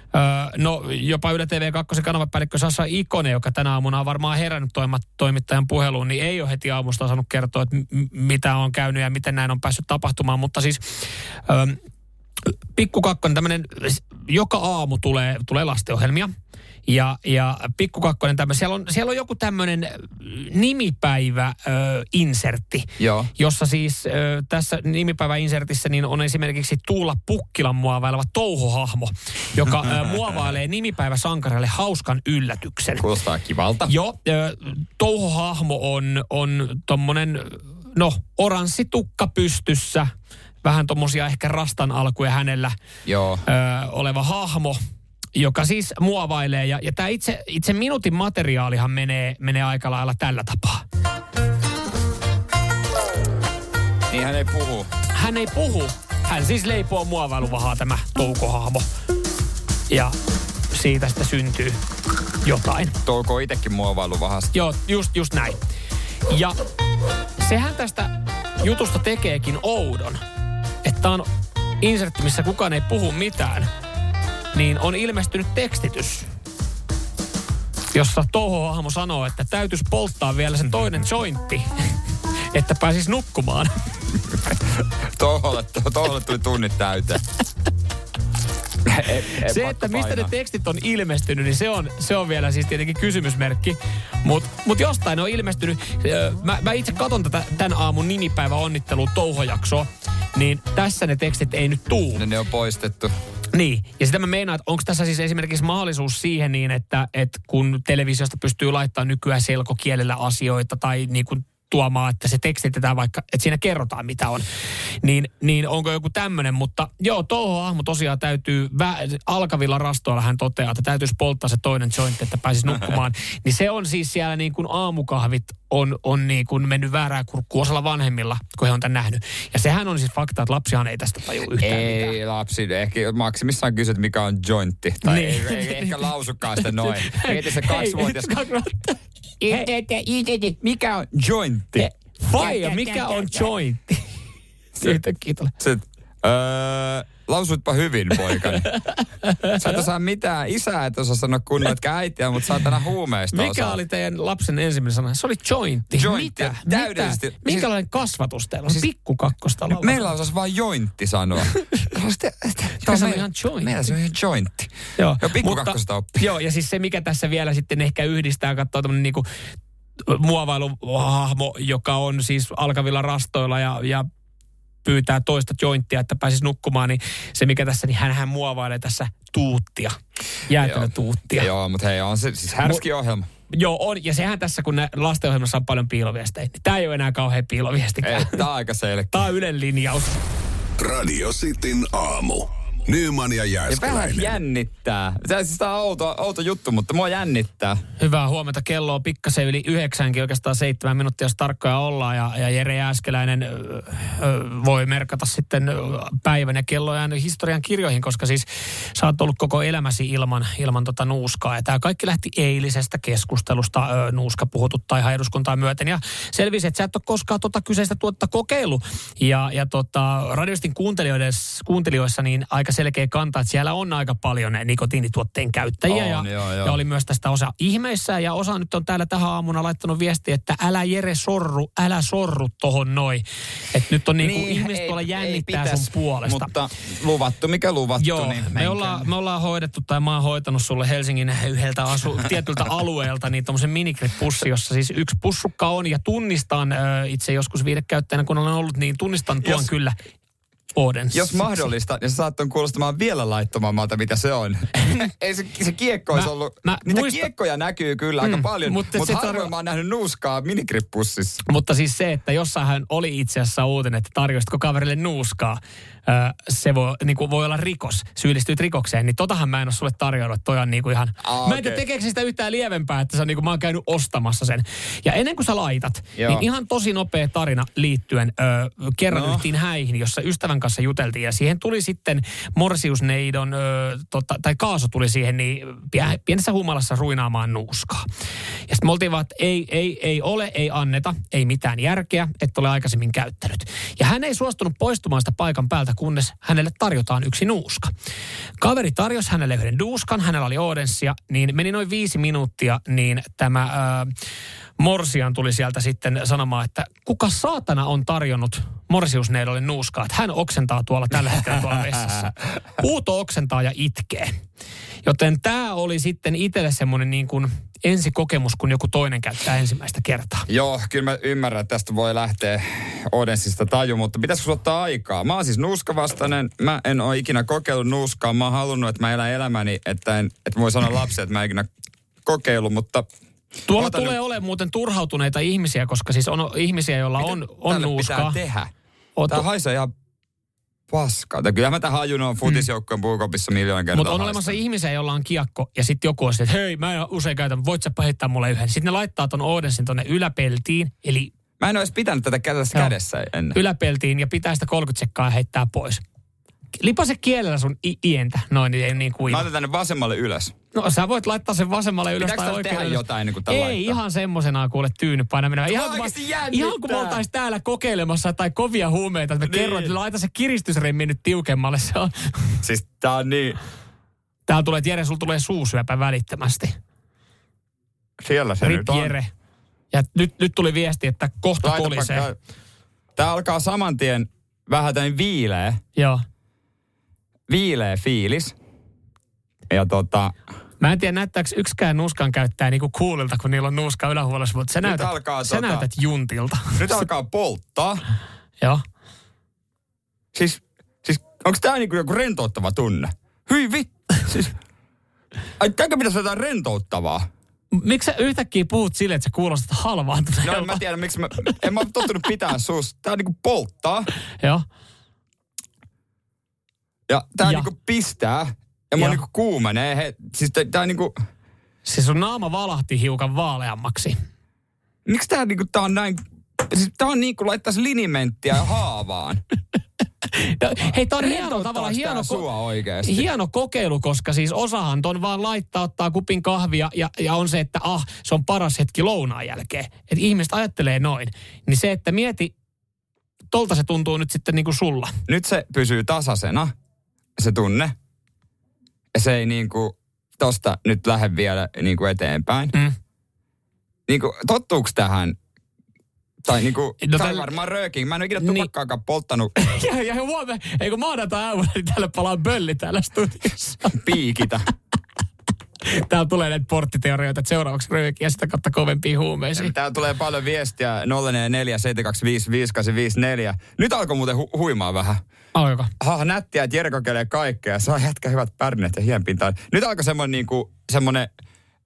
no jopa Yle T V kaksi kanavapäällikkö Sasa Ikonen, joka tänä aamuna on varmaan herännyt toimittajan puheluun, niin ei ole heti aamusta saanut kertoa, että m- mitä on käynyt ja miten näin on päässyt tapahtumaan. Mutta siis öö, Pikkukakkonen, tämmöinen, joka aamu tulee, tulee lastenohjelmia. Ja, ja Pikkukakkonen, tämmönen, siellä on, siellä on joku tämmöinen nimipäiväinsertti, jossa siis ö, tässä nimipäiväinsertissä niin on esimerkiksi Tuula Pukkilan muovaileva Touhu-hahmo, joka ö, muovailee nimipäiväsankarille hauskan yllätyksen. Kuulostaa kivalta. Joo, ö, Touhu-hahmo on, on tommonen, no, oranssi tukka pystyssä, vähän tommosia ehkä rastan alkuja hänellä Joo. Ö, oleva hahmo, joka siis muovailee. Ja, ja tämä itse, itse minuutin materiaalihan menee, menee aika lailla tällä tapaa. Niin hän ei puhu. Hän ei puhu. Hän siis leipoo muovailuvahaa tämä toukohahmo. Ja siitä sitä syntyy jotain. Touko on itsekin muovailuvahasta. Joo, just, just näin. Ja sehän tästä jutusta tekeekin oudon. Että on insertti, missä kukaan ei puhu mitään. Niin on ilmestynyt tekstitys, jossa Touhou-hahmo sanoo, että täytyisi polttaa vielä se toinen jointti, että pääsis nukkumaan. Touhoulle, Touhoulle tuli tunnit täyteen. Ei, ei se, että mistä painaa. Ne tekstit on ilmestynyt, niin se on, se on vielä siis tietenkin kysymysmerkki. Mutta mut jostain ne on ilmestynyt. Mä, mä itse katon tätä tämän aamun nimipäivän onnittelu Touho-jaksoa, niin tässä ne tekstit ei nyt tuu. Ne, ne on poistettu. Niin, ja sitä mä meinaan, että onko tässä siis esimerkiksi mahdollisuus siihen niin, että, että kun televisiosta pystyy laittamaan nykyään selkokielellä asioita tai niin kuin tuomaan, että se tekstitetään vaikka, että siinä kerrotaan mitä on, niin, niin onko joku tämmöinen, mutta joo, Touhou-hahmo tosiaan täytyy, vä- alkavilla rastoilla hän toteaa, että täytyisi polttaa se toinen joint, että pääsisi nukkumaan, niin se on siis siellä niin kuin aamukahvit on, on niin kuin mennyt väärää kurkkuun osalla vanhemmilla, kun he on tämän nähnyt. Ja sehän on siis fakta, että lapsihan ei tästä tajua yhtään ei, mitään. Ei lapsi, ehkä maksimissaan kysyt, mikä on jointti, tai niin. ei, ei ehkä lausukaan sitä noin. Ei tässä kaksivuotias. Mikä on jointti? Faija, mikä on jointti? Siitäkin tulee. Öö, lausuitpa hyvin, poikani. Sä et osaa mitään. Isä et osaa sanoa kunnolla, etkä äitiä, mutta sä oot aina huumeista Mikä osaa. Oli teidän lapsen ensimmäinen sana? Se oli jointti. jointti. Mitä? Täydellisesti. Mitä? Minkälainen kasvatus teillä on? Siis, Pikkukakkosta laulaa. Meillä osasi vaan jointti sanoa. Tämä on ihan jointti. Meillä se on ihan jointti. Joo, joo Pikkukakkosta oppii. Joo, ja siis se mikä tässä vielä sitten ehkä yhdistää, katsoo tämmöinen niinku muovailuhahmo, joka on siis alkavilla rastoilla ja... ja pyytää toista jointtia, että pääsisi nukkumaan, niin se mikä tässä, niin hänhän muovailee tässä tuuttia, jäätelö tuuttia. Joo, mutta hei, on se siis härski ohjelma. Joo, on, ja sehän tässä, kun lastenohjelmassa on paljon piiloviestejä, niin tämä ei ole enää kauhean piiloviestikään. Tämä on aika selkeä. Tämä on Ylen linjaus. Radio Cityn aamu. Nyman ja Jääskeläinen. Ja vähän jännittää. Tämä, siis tämä on outo, outo juttu, mutta mua jännittää. Hyvää huomenta. Kello on pikkasen yli yhdeksänkin, oikeastaan seitsemän minuuttia, jos tarkkoja ollaan. Ja, ja Jere Jääskeläinen ö, voi merkata sitten päivän ja kelloajan historian kirjoihin, koska siis sä oot ollut koko elämäsi ilman, ilman tota nuuskaa. Ja tämä kaikki lähti eilisestä keskustelusta ö, nuuska puhututtaa ihan eduskuntaa myöten. Ja selvisi, että sä et ole koskaan tota kyseistä tuotetta kokeillut. Ja, ja tota, radioistin kuuntelijoissa niin aika selkeä kanta, että siellä on aika paljon nikotiinituotteen käyttäjiä. On, ja, joo, joo. ja oli myös tästä osa ihmeissään. Ja osa nyt on täällä tähän aamuna laittanut viestiä, että älä Jere sorru, älä sorru tohon noin. Että nyt on niinku niin, ihmiset tuolla jännittää pitäisi, sun puolesta. Mutta luvattu, mikä luvattu. Joo, niin me, olla, me ollaan hoidettu tai mä oon hoitanut sulle Helsingin yhdeltä asu, tietyltä alueelta niin tommosen minikrip-pussi, jossa siis yksi pussukka on ja tunnistan, itse joskus viidekäyttäjänä kun olen ollut, niin tunnistan tuon Jos. kyllä. Odens. Jos mahdollista, niin sä saat ton kuulostamaan vielä laittomammalta, mitä se on. Ei se, se kiekko olisi ollut... Mä, niitä muista... kiekkoja näkyy kyllä mm, aika paljon, mutta, mutta harvoin mä oon nähnyt nuuskaa minikrippussissa. Mutta siis se, että jossainhan oli itse asiassa uutinen, että tarjositko kaverille nuuskaa, äh, se voi, niin kuin, voi olla rikos, syyllistyt rikokseen, niin totahan mä en ole sulle tarjonnut, toi on niin kuin ihan... Ah, mä en tiedä, okay. Tekeekö sitä yhtään lievempää, että sä, niin kuin, mä oon käynyt ostamassa sen. Ja ennen kuin sä laitat, joo, niin ihan tosi nopea tarina liittyen äh, kerran no. yhtiin häihin, jossa ystävän kanssa juteltiin ja siihen tuli sitten morsiusneidon, ö, tota, tai Kaaso tuli siihen niin pienessä humalassa ruinaamaan nuuskaa. Ja sitten me oltiin vaan, että ei, ei, ei ole, ei anneta, ei mitään järkeä, et ole aikaisemmin käyttänyt. Ja hän ei suostunut poistumaan sitä paikan päältä, kunnes hänelle tarjotaan yksi nuuska. Kaveri tarjosi hänelle yhden nuuskan, hänellä oli odenssia, niin meni noin viisi minuuttia, niin tämä ö, morsian tuli sieltä sitten sanomaan, että kuka saatana on tarjonnut morsiusneidolle nuuskaa, että hän oksentaa tuolla tällä hetkellä tuolla vessassa. Uuto oksentaa ja itkee. Joten tämä oli sitten itselle semmoinen niin kuin ensikokemus, kun joku toinen käyttää ensimmäistä kertaa. Joo, kyllä mä ymmärrän, että tästä voi lähteä Odenssista taju, mutta pitäisikö ottaa aikaa? Mä oon siis nuuskavastainen, mä en ole ikinä kokeillut nuuskaa, mä oon halunnut, että mä elän elämäni, että, en, että voi sanoa lapsille, että mä en ikinä kokeillut, mutta... Tuolla Otan tulee nyt... olemaan muuten turhautuneita ihmisiä, koska siis on ihmisiä, joilla mitä on, on nuuskaa. Mitä pitää tehdä? Oot... Tämä haisee ihan paskaa. Kyllä mä tämän hajun on futisjoukkojen mm. puukopissa miljoon kertaa. Mutta on haistaa. Olemassa ihmisiä, joilla on kiekko, ja sitten joku on sitten, että hei, mä usein käytän, voit sä heittää mulle yhden. Sitten ne laittaa ton Odensin tonne yläpeltiin, eli... Mä en olisi pitänyt tätä kädessä no. kädessä ennen. Yläpeltiin, ja pitää sitä kolmekymmentä sekkaa heittää pois. Lipase kielellä sun i- ientä, noin ei niin kuin. Mä otan tänne vasemmalle ylös. No sä voit laittaa sen vasemmalle ylös. Pitääkö tai oikein tehdä ylös? Jotain niin kuin tämän ei laittaa? Ihan semmoisenaan kuule tyynypaina mennä. Ihan, ihan kun me oltais täällä kokeilemassa tai kovia huumeita, että me niin. kerroin, että laita se kiristysremmi nyt tiukemmalle. Se on. Siis tää on niin. Täällä tulee, Jere, sulla tulee suusyöpä välittömästi. Siellä se Rip nyt on. Jere. Ja nyt, nyt tuli viesti, että kohta laitapa kolisee. Ka... Tää alkaa saman tien vähän tämän viileä. Joo. Viileä fiilis. Ja tota... Mä en tiedä, näyttääkö yksikään nuuskan käyttää niinku coolilta, kun niillä on nuuska ylähuollossa, mutta sä, näytät, alkaa, sä tota... näytät juntilta. Nyt alkaa polttaa. Joo. Siis, siis onko tää niinku joku rentouttava tunne? Hyi vittu. Siis, ai tääkö pitäisi jotain rentouttavaa? Miksi sä yhtäkkiä puhut silleen, että sä kuulostat halvaantuneelta? No en mä tiedä, miksi mä... En mä ole tottunut pitää suusta. Tää niinku polttaa. Joo. Ja tää ja. niinku pistää, ja mä oon niinku kuumenee, he, siis tää, tää niinku... Siis sun naama valahti hiukan vaaleammaksi. Miksi tää niinku, tää on näin, siis tää on niinku laittais linimenttiä haavaan. No, hei, tää on hieno tavallaan, hieno, ko- hieno kokeilu, koska siis osahan ton vaan laittaa, ottaa kupin kahvia ja, ja on se, että ah, se on paras hetki lounaan jälkeen. Että ihmiset ajattelee noin, niin se, että mieti, tolta se tuntuu nyt sitten niinku sulla. Nyt se pysyy tasasena. Se tunne. Se ei niinku tosta nyt lähde vielä niinku eteenpäin. Mm. Niinku tottuuko tähän? Tai niinku, no tai tämän... varmaan röökiin. Mä en ole ikinä tupakkaakaan niin. polttanut. ja, ja huomenna, ei kun maanantai aamuna, niin täällä palaa bölli täällä studiossa. Piikitä. Täällä tulee näitä porttiteorioita, että seuraavaksi röökiä sitä kautta kovempia huumeisiin. Täällä tulee paljon viestiä nolla neljä neljä seitsemän kaksi viisi viisi kahdeksan viisi neljä. Nyt alkoi muuten hu- huimaa vähän. Alkoiko? Ah, nättiä, että Jere kokeilee kaikkea. Saa jätkä hyvät pärneet ja hienpintaan. Nyt alkoi semmoinen niinku, semmoinen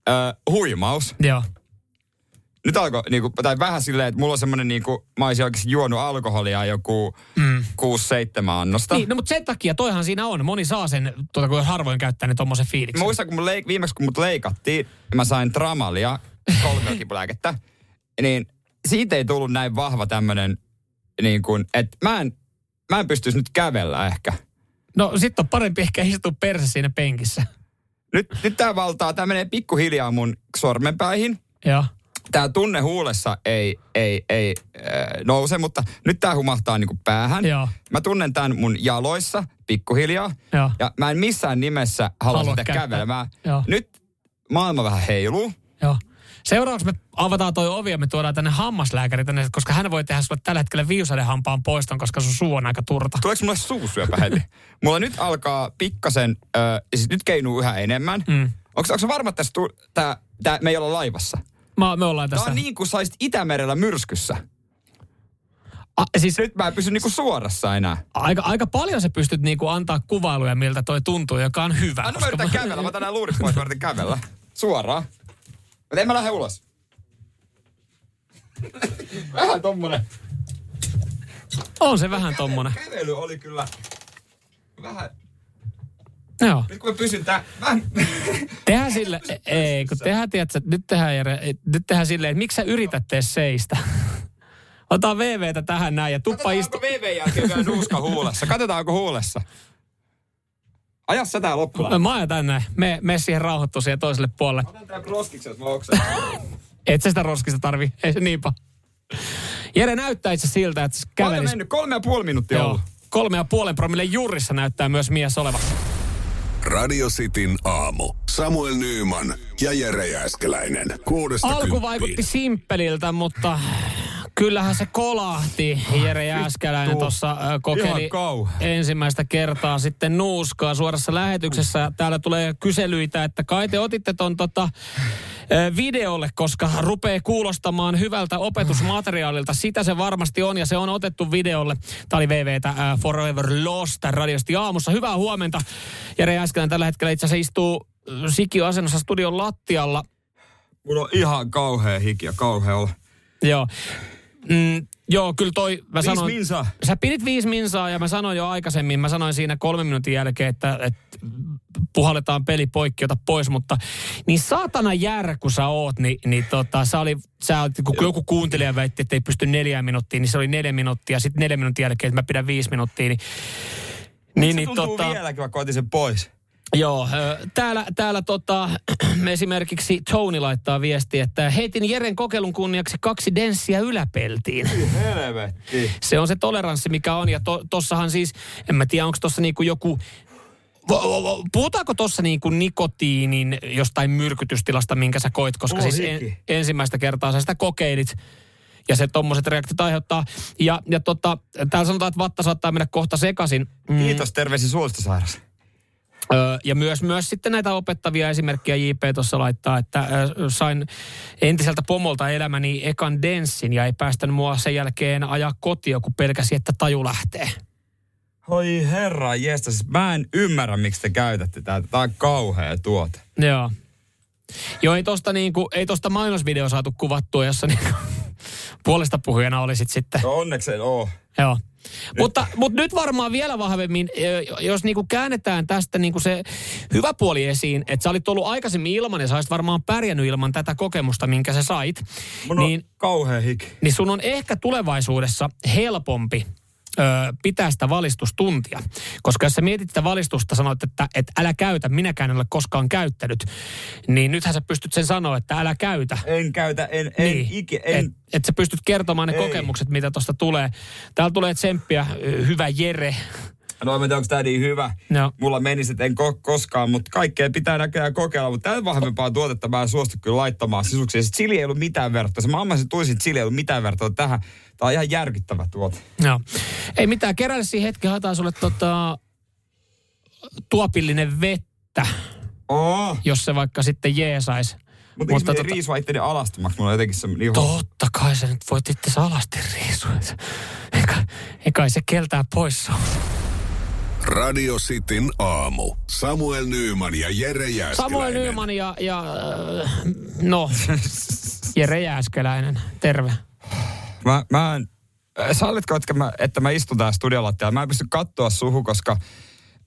äh, huimaus. Joo. Nyt alkoi, niinku, tai vähän silleen, että mulla on semmoinen niinku, mä olisin oikeasti juonut alkoholia joku mm. kuusi seitsemän annosta. Niin, no mutta sen takia toihan siinä on. Moni saa sen, tuota, kun harvoin käyttää, niin tommosen fiiliksen. Mä muistan, kun mun leik- viimeksi kun mut leikattiin, mä sain Tramalia, kolme kipulääkettä, niin siitä ei tullut näin vahva tämmönen, niin kuin, että mä en, mä en pystyisi nyt kävellä ehkä. No sit on parempi ehkä istua perse siinä penkissä. Nyt, nyt tää valtaa, tää menee pikkuhiljaa mun sormenpäihin. Joo. Tää tunne huulessa ei, ei, ei äh, nouse, mutta nyt tää humahtaa niinku päähän. Joo. Mä tunnen tän mun jaloissa pikkuhiljaa. Joo. Ja mä en missään nimessä halua sitä kävelemään. Nyt maailma vähän heiluu. Joo. Seuraavaksi me avataan toi ovi ja me tuodaan tänne hammaslääkäri tänne, koska hän voi tehdä sulle tällä hetkellä viusadehampaan poiston, koska sun suu on aika turta. Tuleeko mulle suusyöpä heti? Mulla nyt alkaa pikkasen, äh, siis nyt keinuu yhä enemmän. Mm. Onko se varma, että tässä tu- tää, tää, me ei olla laivassa? Mä, me ollaan tässä. Tää on niin kuin saisit Itämerellä myrskyssä. A, siis nyt mä en pysy niinku suorassa enää. Aika, aika paljon sä pystyt niinku antaa kuvailuja, miltä toi tuntuu, joka on hyvä. Anna mä yritän mä... kävellä, mä tänään luurit pois, mä yritän kävellä. Suoraan. Mutta en mä lähde ulos. Vähän tommonen. On se vähän käve, tommonen. Kävely oli kyllä vähän... Joo. Nyt kun mä pysyn tää... Mä... Tehdään sille... Ei, kun tehdään, tiedätkö, nyt tehdään, Jere, nyt tehdään silleen, että miksi sä yrität tee seistä? Otetaan V V:tä tähän näin ja tuppa istu... Katsotaan, onko V V jälkeen vielä nuuska huulessa. Katsotaan, onko huulessa. Aja sä tää loppuun. Mä ajan tän näin. Mene me siihen rauhoittua siihen toiselle puolelle. Otan tää roskiksi, jos mä oksan. Et sä sitä roskista tarvii. Ei se niinpä. Jere näyttää itse siltä, että kävelis... Mä mennyt kolme ja puoli minuuttia ollut. Kolme ja puolen promille jurissa näyttää myös mies olevan. Radio Cityn aamu. Samuel Nyman ja Jere Jääskeläinen. Kuudesta Alku kymppiin. Vaikutti simppeliltä, mutta... Kyllähän se kolahti. Jere Jääskeläinen tuossa kokeili ensimmäistä kertaa sitten nuuskaa suorassa lähetyksessä. Täällä tulee kyselyitä, että kai te otitte ton tota videolle, koska rupeaa kuulostamaan hyvältä opetusmateriaalilta. Sitä se varmasti on ja se on otettu videolle. Tämä oli V V:tä uh, Forever Lost radiosti aamussa. Hyvää huomenta. Jere Jääskeläinen tällä hetkellä itse asiassa istuu sikioasennossa studion lattialla. Mulla on ihan kauhea hiki ja kauhea olla. Joo. Mm, joo, kyllä toi, mä viis sanoin... Minsaa. Sä pidit viisi minsaa ja mä sanoin jo aikaisemmin, mä sanoin siinä kolmen minuutin jälkeen, että, että puhalletaan peli poikki, ota pois, mutta niin saatana jär, kun sä oot, niin, niin tota, sä oli, sä oot, kun joku kuuntelija väitti, että ei pysty neljään minuuttiin, niin se oli neljä minuuttia, sitten neljä minuutin jälkeen, että mä pidän viisi minuuttia, niin... niin se niin, tuntuu tota, vieläkin, mä koitin sen pois. Joo, täällä, täällä tota, esimerkiksi Tony laittaa viestiä, että heitin Jeren kokeilun kunniaksi kaksi denssiä yläpeltiin. Helvetti. Se on se toleranssi, mikä on. Ja to, tossahan siis, en mä tiedä, onko tossa niinku joku... Puhutaanko tuossa niin kuin nikotiinin jostain myrkytystilasta, minkä sä koit? Koska Oho, siis en, ensimmäistä kertaa sä sitä kokeilit. Ja se tommoset reaktit aiheuttaa. Ja, ja tota, täällä sanotaan, että vatta saattaa mennä kohta sekaisin. Mm. Kiitos, terveisiä suolistosairas. Öö, ja myös, myös sitten näitä opettavia esimerkkejä J P tuossa laittaa, että öö, sain entiseltä pomolta elämäni ekan denssin ja ei päästänyt mua sen jälkeen ajaa kotia, kun pelkäsi, että taju lähtee. Oi herra jestas, mä en ymmärrä, miksi te käytätte tätä. Tää on kauhea tuote. Joo. Joo, ei tosta, niinku, ei tosta mainosvideo saatu kuvattua, jossa niinku puolesta puhujana olisit sitten. No onneksi en oo. Joo. Nyt. Mutta, mutta nyt varmaan vielä vahvemmin, jos niinku käännetään tästä niinku se hyvä puoli esiin, että sä olit ollut aikaisemmin ilman ja sä olisit varmaan pärjännyt ilman tätä kokemusta, minkä sä sait. Mun on niin, kauhean hiki. Niin sun on ehkä tulevaisuudessa helpompi ö, pitää sitä valistustuntia. Koska jos sä mietit sitä valistusta, sanoit, että et älä käytä, minäkään en ole koskaan käyttänyt, niin nythän sä pystyt sen sanoa, että älä käytä. En käytä, en, en niin. ikinä, en. Et, että sä pystyt kertomaan ne Ei. kokemukset, mitä tuosta tulee. Täällä tulee tsemppiä, hyvä Jere. No en tiedä, onko tämä niin hyvä. No. Mulla menisi, että en ko- koskaan, mutta kaikkea pitää näköjään kokeilla. Mutta tämän vahvempaa tuotetta mä en suostu kyllä laittamaan sisuksi. Chili ei ollut mitään vertaa. Mä ammasin tuisin, että chili ei ollut mitään vertaa tähän. Tämä on ihan järkyttävä tuote. No. Ei mitään, keräile siihen hetki, haetaan sulle tota, tuopillinen vettä, oh. jos se vaikka sitten jeesaisi. Mutta eikö tota... riisua itseäni alastamaksi? Mulla on jotenkin semmoinen... Totta kai sä nyt voit itse alasti riisua. Eikä, eikä se keltää pois. Radio Cityn aamu. Samuel Nyman ja Jere Jääskeläinen. Samuel Nyman ja... ja no, Jere Jääskeläinen. Terve. Mä, mä en... Sallitko, että mä, että mä istun täällä studiolattialla? Mä en pysty katsoa suhu, koska...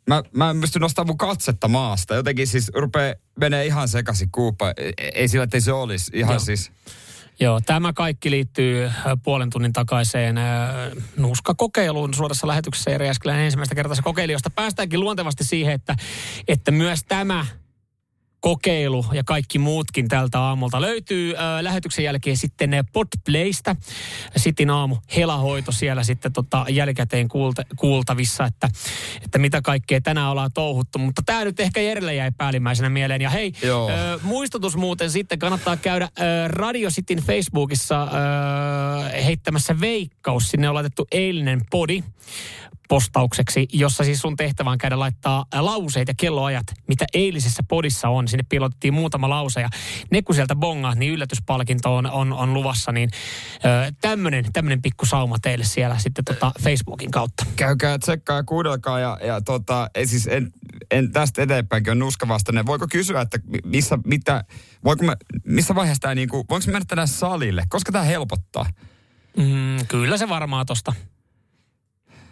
Mä, mä en pysty nostamaan mun katsetta maasta. Jotenkin siis rupeaa menee ihan sekaisin kuupa. Ei sillä, ettei se olisi. Ihan Joo. siis. Joo, tämä kaikki liittyy puolen tunnin takaiseen äh, nuuskakokeiluun suorassa lähetyksessä. Jere Jääskeläinen ensimmäistä kertaa se kokeili, josta päästäänkin luontevasti siihen, että, että myös tämä kokeilu ja kaikki muutkin tältä aamulta löytyy äh, lähetyksen jälkeen sitten Podplaystä. Sitin aamu helahoito siellä sitten tota jälkikäteen kuulta, kuultavissa, että, että mitä kaikkea tänään ollaan touhuttu. Mutta tämä nyt ehkä Jerellä jäi päällimmäisenä mieleen. Ja hei, äh, muistutus muuten sitten kannattaa käydä äh, Radio Cityn Facebookissa äh, heittämässä veikkaus. Sinne on laitettu eilinen podi. postaukseksi, jossa siis sun tehtävä on käydä laittaa lauseet ja kelloajat, mitä eilisessä podissa on. Sinne piilotettiin muutama lause ja ne kun sieltä bongaa, niin yllätyspalkinto on, on, on luvassa. Niin tämmönen, tämmönen pikku sauma teille siellä sitten tota Facebookin kautta. Käykää, tsekkaa ja kuudelkaa ja, ja tota, siis en, en tästä eteenpäinkin on nuskavastainen. Voiko kysyä, että missä, mitä, voiko mä, missä vaiheessa tämä niinku, voinko mä mennä tänään salille? Koska tämä helpottaa? Mm, kyllä se varmaan tosta.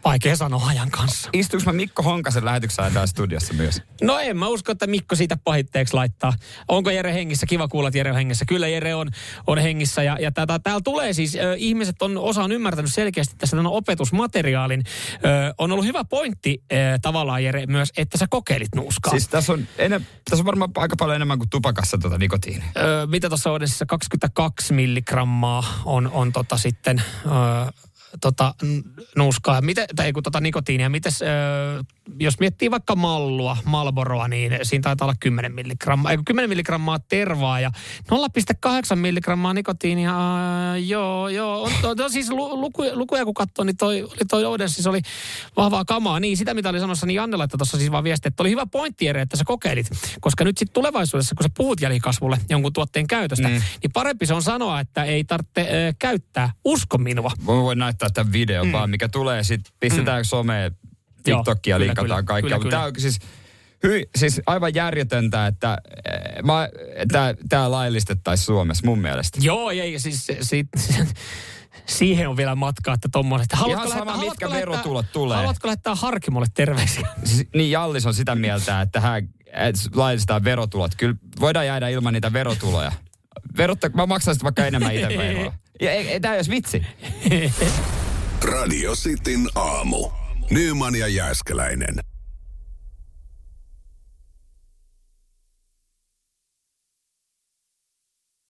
Vaikea sanoa ajan kanssa. Istuinko mä Mikko Honkasen lähetyksessä täällä studiossa myös? No en mä usko, että Mikko siitä pahitteeksi laittaa. Onko Jere hengissä? Kiva kuulla, että Jere on hengissä. Kyllä Jere on, on hengissä. Ja, ja tää, täällä tulee siis, ö, ihmiset on, osa on ymmärtänyt selkeästi tässä tämän opetusmateriaalin. Ö, on ollut hyvä pointti ö, tavallaan Jere myös, että sä kokeilit nuuskaa. Siis tässä on, enem, tässä on varmaan aika paljon enemmän kuin tupakassa tota nikotiinia. Ö, mitä tuossa on siis kaksikymmentäkaksi milligrammaa on, on tota sitten... Ö, Tota, nuuskaa, miten, tai kun tota nikotiinia, mites, öö, jos miettii vaikka mallua, Marlboroa, niin siinä taitaa olla kymmenen milligrammaa, ei kymmenen milligrammaa tervaa ja nolla pilkku kahdeksan milligrammaa nikotiinia, joo, joo, on, to, to, siis luku, lukuja kun katsoo, niin toi, oli toi Oden, siis oli vahvaa kamaa, niin sitä mitä oli sanossa, niin Janne laittoi tuossa siis vaan viesti, että oli hyvä pointti eri, että sä kokeilit, koska nyt sitten tulevaisuudessa, kun sä puhut jälikasvulle jonkun tuotteen käytöstä, mm. niin parempi se on sanoa, että ei tarvitse öö, käyttää, usko minua. Voin näyttää tämän videon mm. vaan, mikä tulee sitten, pistetään mm. someen, TikTokia, joo, linkataan kyllä, kaikkea. Kyllä, kyllä. Tämä on siis, hy, siis aivan järjetöntä, että tämä laillistettaisiin Suomessa mun mielestä. Joo, ei, siis sit, siihen on vielä matkaa, että tommoiset. Ihan sama, mitkä verotulot tulee. Haluatko lähettää Harkimolle terveisiä? Siis, niin Jallis on sitä mieltä, että hän et laillistetaan verotulot. Kyllä voidaan jäädä ilman niitä verotuloja. Verottaa, mä maksaisin vaikka enemmän itse veroa. Ja ei, ei, tämä ei olisi vitsi. Radio Cityn aamu. Nyman ja Jääskeläinen.